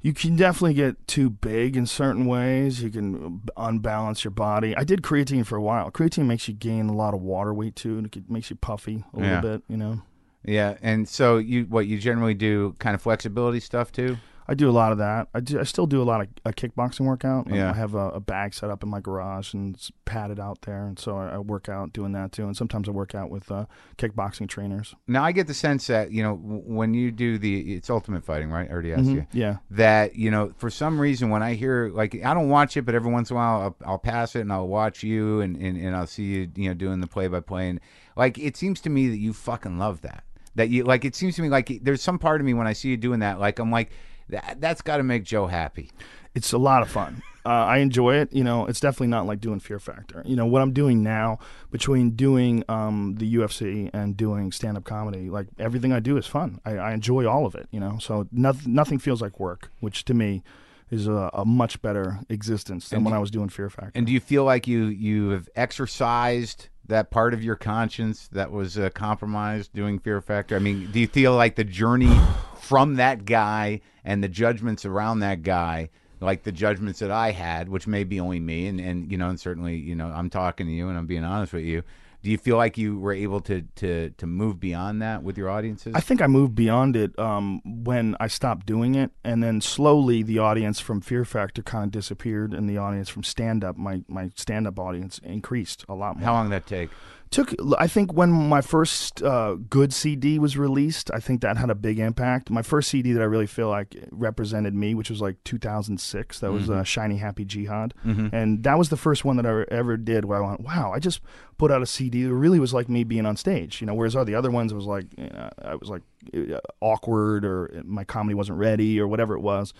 You can definitely get too big in certain ways. You can unbalance your body. I did creatine for a while. Creatine makes you gain a lot of water weight too, and it makes you puffy a yeah. little bit, you know. Yeah, and so you what you generally do kind of flexibility stuff too. I do a lot of that. I, do, I still do a lot of a kickboxing workout. Yeah. I have a, a bag set up in my garage and it's padded out there. And so I, I work out doing that too. And sometimes I work out with uh, kickboxing trainers. Now I get the sense that, you know, when you do the, it's Ultimate Fighting, right? I already asked mm-hmm. you. Yeah. That, you know, for some reason when I hear, like, I don't watch it, but every once in a while I'll, I'll pass it and I'll watch you and, and, and I'll see you, you know, doing the play by play. And like, it seems to me that you fucking love that. That you, like, it seems to me like there's some part of me when I see you doing that, like, I'm like, That, that's got to make Joe happy. It's a lot of fun. Uh, I enjoy it. You know, it's definitely not like doing Fear Factor. You know, what I'm doing now between doing um, the U F C and doing stand-up comedy, like everything I do is fun. I, I enjoy all of it, you know. So noth- nothing feels like work, which to me is a, a much better existence than and when you, I was doing Fear Factor. And do you feel like you, you have exercised that part of your conscience that was uh, compromised doing Fear Factor? I mean, do you feel like the journey... from that guy and the judgments around that guy, like the judgments that I had, which may be only me, and, and you know, and certainly, you know, I'm talking to you and I'm being honest with you. Do you feel like you were able to to, to move beyond that with your audiences? I think I moved beyond it um, when I stopped doing it, and then slowly the audience from Fear Factor kind of disappeared, and the audience from stand-up, my, my stand-up audience, increased a lot more. How long did that take? Took, I think when my first uh, good C D was released, I think that had a big impact. My first C D that I really feel like represented me, which was like two thousand six, that mm-hmm. was uh, Shiny Happy Jihad. Mm-hmm. And that was the first one that I ever did where I went, wow, I just put out a C D that really was like me being on stage. You know, whereas all the other ones was like, you know, I was like awkward or my comedy wasn't ready or whatever it was.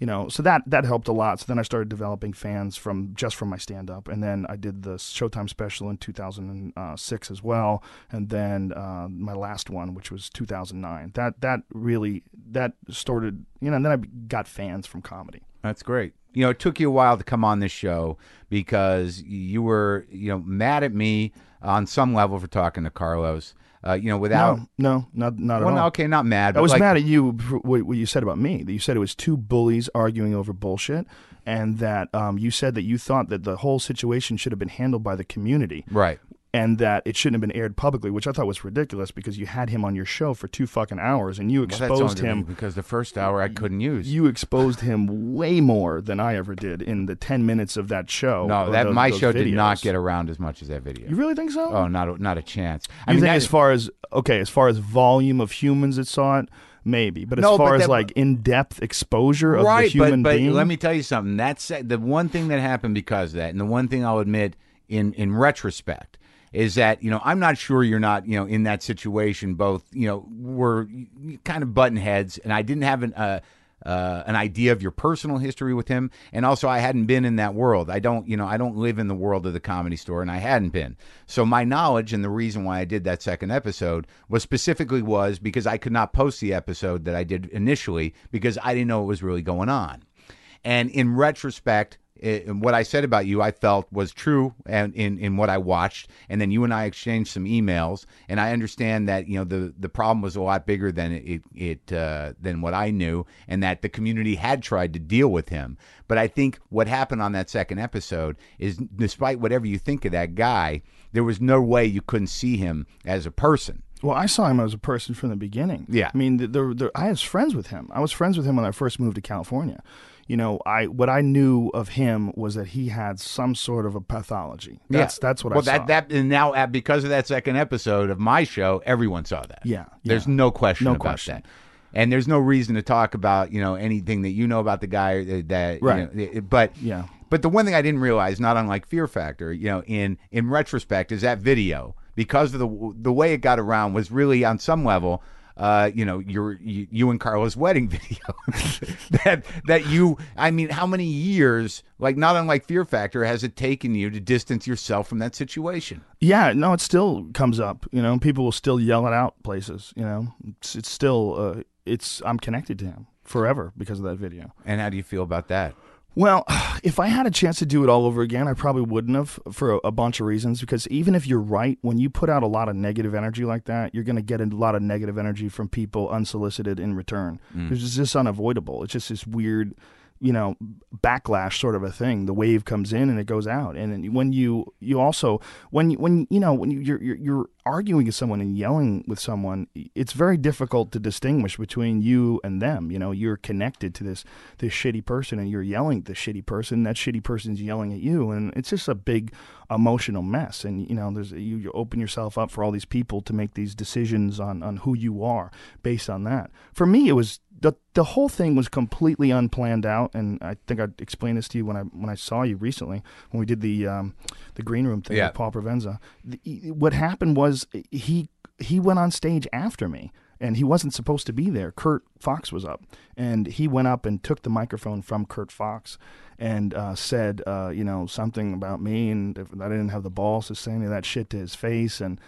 You know, so that, that helped a lot. So then I started developing fans from just from my stand-up. And then I did the Showtime special in two thousand six as well. And then uh, my last one, which was two thousand nine. That that really, that started, you know, and then I got fans from comedy. That's great. You know, it took you a while to come on this show because you were, you know, mad at me on some level for talking to Carlos. Uh, you know, without no, no not not well, at all. Okay, not mad. But I was like... mad at you. What you said about me? That you said it was two bullies arguing over bullshit, and that um, you said that you thought that the whole situation should have been handled by the community, right? And that it shouldn't have been aired publicly, which I thought was ridiculous because you had him on your show for two fucking hours and you exposed well, him. Because the first hour I couldn't use. You exposed him way more than I ever did in the ten minutes of that show. No, that those, my those show videos. Did not get around as much as that video. You really think so? Oh, not a, not a chance. I you mean, think as far as okay, as far as volume of humans that saw it. Maybe, but as no, far but that, as like in-depth exposure of right, the human but, but being, let me tell you something. That's the one thing that happened because of that, and the one thing I'll admit in in retrospect. Is that, you know, I'm not sure you're not, you know, in that situation both, you know, were kind of button heads, and I didn't have an uh, uh, an idea of your personal history with him, and also I hadn't been in that world. I don't, you know, I don't live in the world of the Comedy Store, and I hadn't been. So my knowledge and the reason why I did that second episode was specifically was because I could not post the episode that I did initially because I didn't know what was really going on. And in retrospect... It, what I said about you, I felt was true, and in, in what I watched, and then you and I exchanged some emails, and I understand that you know the, the problem was a lot bigger than it it uh, than what I knew, and that the community had tried to deal with him. But I think what happened on that second episode is, despite whatever you think of that guy, there was no way you couldn't see him as a person. Well, I saw him as a person from the beginning. Yeah, I mean, the, the, the, I was friends with him. I was friends with him when I first moved to California. You know, I what I knew of him was that he had some sort of a pathology. That's yeah. that's what well, I that, saw. That, and now, because of that second episode of my show, everyone saw that. Yeah. There's yeah. no question no about question. that. And there's no reason to talk about, you know, anything that you know about the guy. That, right. You know, but, yeah. but the one thing I didn't realize, not unlike Fear Factor, you know, in, in retrospect, is that video, because of the the way it got around, was really on some level... Uh, you know, your you, you and Carlos' wedding video. that that you, I mean, how many years, like not unlike Fear Factor, has it taken you to distance yourself from that situation? Yeah, no, it still comes up. You know, people will still yell it out places. You know, it's, it's still, uh, it's I'm connected to him forever because of that video. And how do you feel about that? Well, if I had a chance to do it all over again, I probably wouldn't have, for a, a bunch of reasons, because even if you're right, when you put out a lot of negative energy like that, you're going to get a lot of negative energy from people unsolicited in return. Mm. It's just unavoidable. It's just this weird, you know, backlash sort of a thing. The wave comes in and it goes out. And then when you, you also, when, you, when, you know, when you're, you're, you're arguing with someone and yelling with someone, it's very difficult to distinguish between you and them. You know, you're connected to this, this shitty person and you're yelling at this shitty person, that shitty person's yelling at you. And it's just a big emotional mess. And, you know, there's, you, you open yourself up for all these people to make these decisions on, on who you are based on that. For me, it was, The the whole thing was completely unplanned out, and I think I explained this to you when I when I saw you recently when we did the um, the green room thing yeah. with Paul Provenza. The, what happened was he he went on stage after me, and he wasn't supposed to be there. Kurt Fox was up, and he went up and took the microphone from Kurt Fox and uh, said uh, you know something about me, and if I didn't have the balls to say any of that shit to his face, and.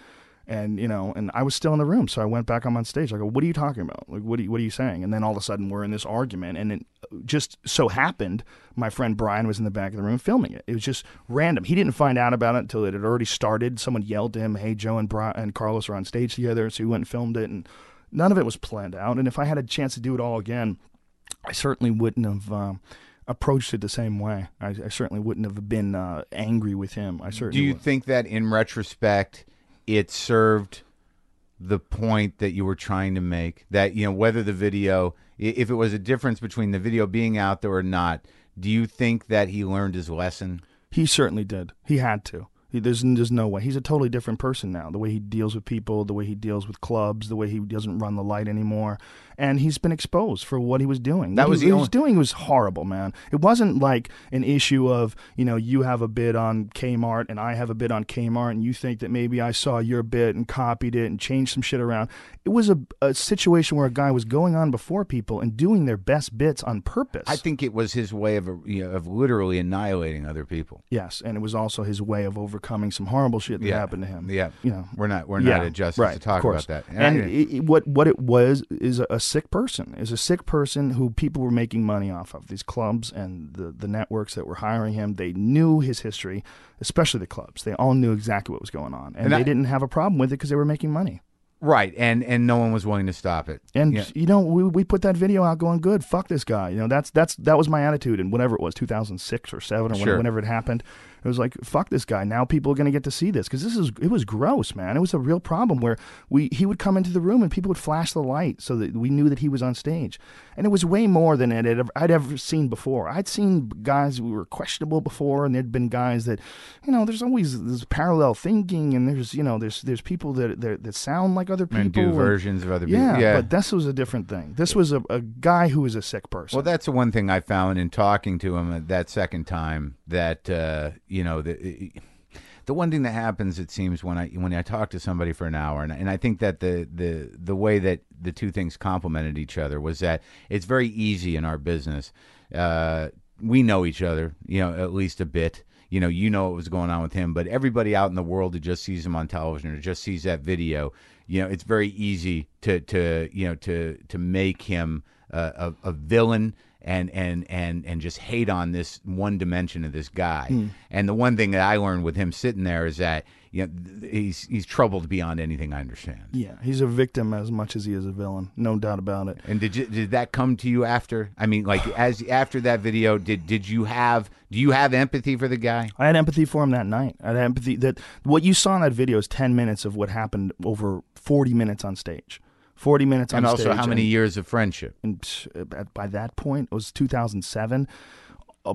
And, you know, and I was still in the room, so I went back, I'm on stage. I go, what are you talking about? Like, what are you, what are you saying? And then all of a sudden we're in this argument, and it just so happened my friend Brian was in the back of the room filming it. It was just random. He didn't find out about it until it had already started. Someone yelled to him, hey, Joe and Brian and Carlos are on stage together, so he went and filmed it, and none of it was planned out. And if I had a chance to do it all again, I certainly wouldn't have... Um, approached it the same way. I, I certainly wouldn't have been uh, angry with him. I certainly Do you would. think that in retrospect... it served the point that you were trying to make, that, you know, whether the video, if it was a difference between the video being out there or not, do you think that he learned his lesson? He certainly did. He had to. He, there's, there's no way. He's a totally different person now. The way he deals with people, the way he deals with clubs, the way he doesn't run the light anymore. And he's been exposed for what he was doing. That what was he, the only... he was doing was horrible, man. It wasn't like an issue of, you know, you have a bid on Kmart and I have a bid on Kmart and you think that maybe I saw your bid and copied it and changed some shit around. It was a, a situation where a guy was going on before people and doing their best bits on purpose. I think it was his way of, you know, of literally annihilating other people. Yes, and it was also his way of over Coming some horrible shit that yeah. happened to him. Yeah, you know, we're not we're yeah. not adjusted right. to talk about that. And, and I, it, it, what what it was is a, a sick person is a sick person who people were making money off of. These clubs and the the networks that were hiring him, they knew his history, especially the clubs. They all knew exactly what was going on, and, and they I, didn't have a problem with it because they were making money. Right, and and no one was willing to stop it. And yeah. you know, we we put that video out going, good, fuck this guy. You know, that's that's that was my attitude, and whatever it was, two thousand six or seven or sure. whenever, whenever it happened, it was like, fuck this guy. Now people are gonna get to see this because this is it was gross, man. It was a real problem where we he would come into the room and people would flash the light so that we knew that he was on stage, and it was way more than it had, I'd ever seen before. I'd seen guys who were questionable before, and there'd been guys that, you know, there's always this parallel thinking, and there's you know there's there's people that that, that sound like other people and do and, versions of other people. Yeah, yeah, but this was a different thing. This was a, a guy who was a sick person. Well, that's the one thing I found in talking to him that second time. That uh, you know, the the one thing that happens, it seems, when I when I talk to somebody for an hour, and and I think that the the the way that the two things complemented each other was that it's very easy in our business. Uh, we know each other, you know, at least a bit. You know, you know what was going on with him, but everybody out in the world who just sees him on television or just sees that video, you know, it's very easy to to you know to to make him uh, a, a villain and and and and just hate on this one dimension of this guy. Mm. And the one thing that I learned with him sitting there is that, you know, he's he's troubled beyond anything I understand. Yeah, he's a victim as much as he is a villain, no doubt about it. And did you, did that come to you after? I mean, like as after that video, did did you have? Do you have empathy for the guy? I had empathy for him that night. I had empathy that what you saw in that video is ten minutes of what happened over forty minutes on stage. Forty minutes on stage. And also, how many years of friendship? And by that point, it was two thousand seven.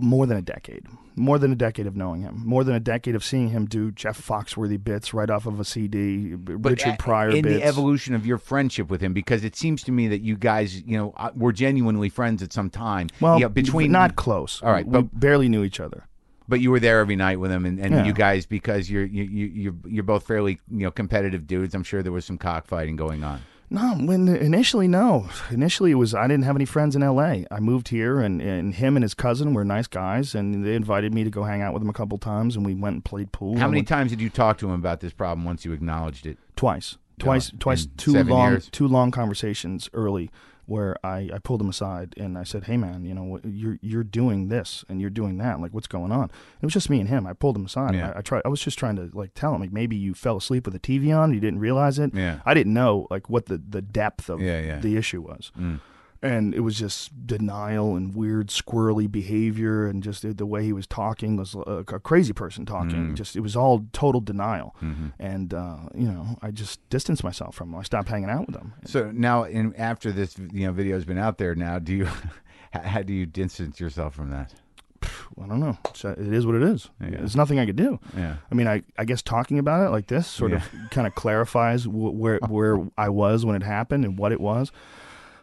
More than a decade, more than a decade of knowing him, more than a decade of seeing him do Jeff Foxworthy bits right off of a C D, but Richard Pryor in bits. In the evolution of your friendship with him, because it seems to me that you guys, you know, were genuinely friends at some time. Well, yeah, between not close. All right, we, but, we barely knew each other. But you were there every night with him, and, and yeah. you guys, because you're you you you're, you're both fairly you know competitive dudes. I'm sure there was some cockfighting going on. No, when initially, no. Initially, it was I didn't have any friends in L A. I moved here, and, and him and his cousin were nice guys, and they invited me to go hang out with them a couple times, and we went and played pool. How many went... times did you talk to him about this problem once you acknowledged it? Twice. Twice. Uh, twice. Two long, two long conversations early where I, I pulled him aside and I said, hey, man, you know, you're you're doing this and you're doing that. Like, what's going on? And it was just me and him. I pulled him aside. Yeah. I, I tried. I was just trying to, like, tell him, like, maybe you fell asleep with the T V on. You didn't realize it. Yeah. I didn't know, like, what the, the depth of yeah, yeah. the issue was. Mm. And it was just denial and weird squirrely behavior, and just the way he was talking was a crazy person talking. Mm. Just it was all total denial, mm-hmm. and uh, you know, I just distanced myself from him. I stopped hanging out with him. So now, in, after this, you know, video has been out there now, do you how do you distance yourself from that? I don't know. It's, it is what it is. Yeah. There's nothing I could do. Yeah. I mean, I, I guess talking about it like this sort yeah. of kind of clarifies w- where where I was when it happened and what it was,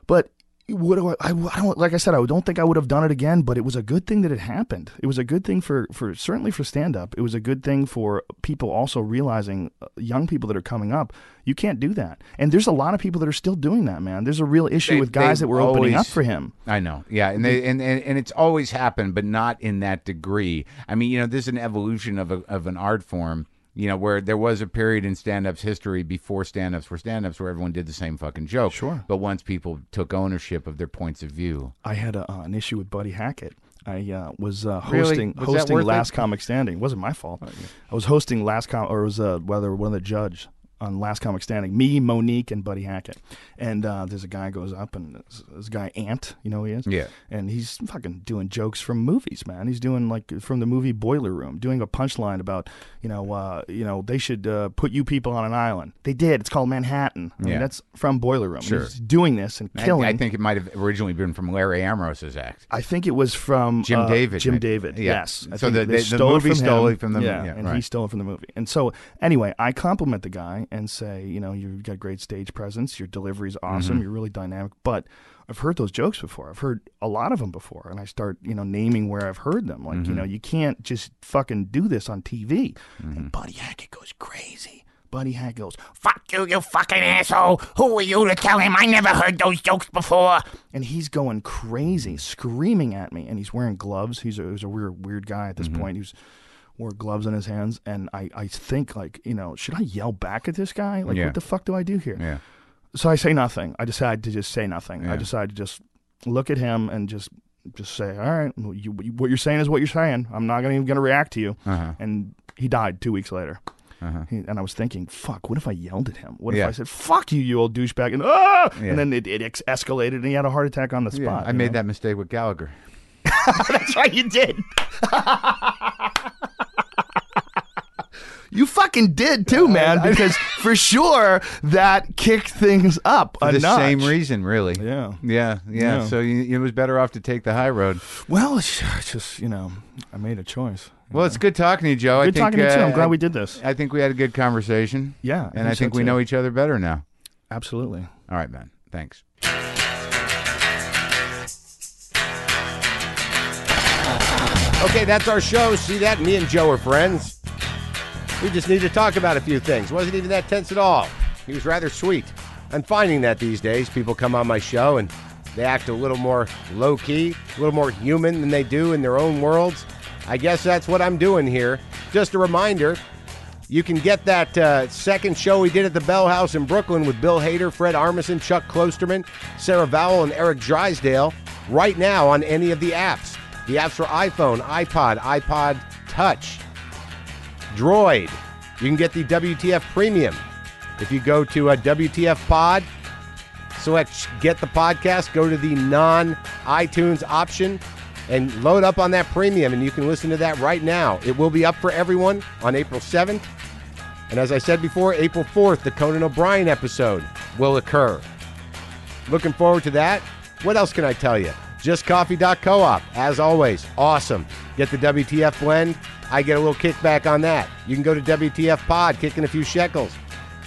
but. What do I, I, I don't like I said I don't think I would have done it again, but it was a good thing that it happened. It was a good thing for, for certainly for stand-up. It was a good thing for people also realizing, uh, young people that are coming up, you can't do that. And there's a lot of people that are still doing that, man. There's a real issue they, with guys that were always opening up for him. I know. Yeah, and they and, and, and it's always happened, but not in that degree. I mean, you know, there's an evolution of a, of an art form. You know, where there was a period in stand-up's history before stand-ups were stand-ups where everyone did the same fucking joke. Sure. But once people took ownership of their points of view. I had a, uh, an issue with Buddy Hackett. I uh, was uh, hosting really? was hosting Last it? Comic Standing. It wasn't my fault. Oh, yeah. I was hosting Last Comic, or it was uh, whether one of the judges on Last Comic Standing. Me, Monique, and Buddy Hackett. And uh, there's a guy goes up, and this, this guy, Ant, you know who he is? Yeah. And he's fucking doing jokes from movies, man. He's doing, like, from the movie Boiler Room, doing a punchline about, you know, uh, you know, they should uh, put you people on an island. They did. It's called Manhattan. I mean, yeah. That's from Boiler Room. Sure. He's doing this and killing. I, I think it might have originally been from Larry Amrose's act. I think it was from... Jim uh, David. Jim maybe. David, yeah. yes. I so the, they, they the stole movie it stole him. it from the movie. Yeah, yeah, and right. he stole it from the movie. And so, anyway, I compliment the guy and say, you know, you've got great stage presence, your delivery's awesome, mm-hmm. you're really dynamic, but I've heard those jokes before. I've heard a lot of them before, and I start, you know, naming where I've heard them. Like, mm-hmm. you know, you can't just fucking do this on T V. Mm-hmm. And Buddy Hackett goes crazy. Buddy Hackett goes, fuck you, you fucking asshole. Who are you to tell him? I never heard those jokes before. And he's going crazy, screaming at me, and he's wearing gloves. He's a, he's a weird, weird guy at this mm-hmm. point. He's wore gloves in his hands, and I, I think, like, you know, should I yell back at this guy? Like, yeah. what the fuck do I do here? Yeah. So I say nothing. I decide to just say nothing. Yeah. I decide to just look at him and just just say, all right, you, what you're saying is what you're saying. I'm not gonna, even going to react to you. Uh-huh. And he died two weeks later. Uh-huh. He, and I was thinking, fuck, what if I yelled at him? What if yeah. I said, fuck you, you old douchebag? And, ah! yeah. and then it, it ex- escalated, and he had a heart attack on the spot. Yeah. I made know? that mistake with Gallagher. That's right, you did. You fucking did too, man, because for sure that kicked things up a for the notch. Same reason, really. Yeah. Yeah, yeah. yeah. So you, you was better off to take the high road. Well, it's just, you know, I made a choice. Well, know? It's good talking to you, Joe. Good I think, talking to you, uh, too. I'm glad we did this. I think we had a good conversation. Yeah. I and think I think so we too. know each other better now. Absolutely. All right, man. Thanks. Okay, that's our show. See that? Me and Joe are friends. We just need to talk about a few things. Wasn't even that tense at all. He was rather sweet. I'm finding that these days. People come on my show and they act a little more low-key, a little more human than they do in their own worlds. I guess that's what I'm doing here. Just a reminder, you can get that uh, second show we did at the Bell House in Brooklyn with Bill Hader, Fred Armisen, Chuck Klosterman, Sarah Vowell, and Eric Drysdale right now on any of the apps. The apps for iPhone, iPod, iPod Touch, Droid. You can get the W T F Premium. If you go to a W T F Pod, select Get the Podcast, go to the non-iTunes option, and load up on that Premium, and you can listen to that right now. It will be up for everyone on April seventh. And as I said before, April fourth, the Conan O'Brien episode will occur. Looking forward to that. What else can I tell you? just coffee dot co op, as always, awesome. Get the W T F blend. I get a little kickback on that. You can go to W T F Pod, kicking a few shekels.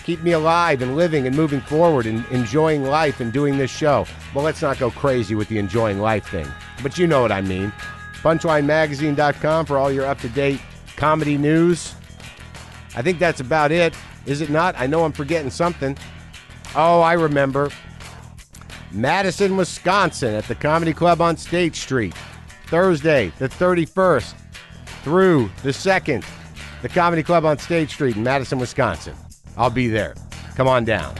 Keep me alive and living and moving forward and enjoying life and doing this show. Well, let's not go crazy with the enjoying life thing, but you know what I mean. punchline magazine dot com for all your up-to-date comedy news. I think that's about it. Is it not? I know I'm forgetting something. Oh, I remember. Madison, Wisconsin at the Comedy Club on State Street. Thursday, the thirty-first. Through the second, the Comedy Club on State Street in Madison, Wisconsin. I'll be there. Come on down.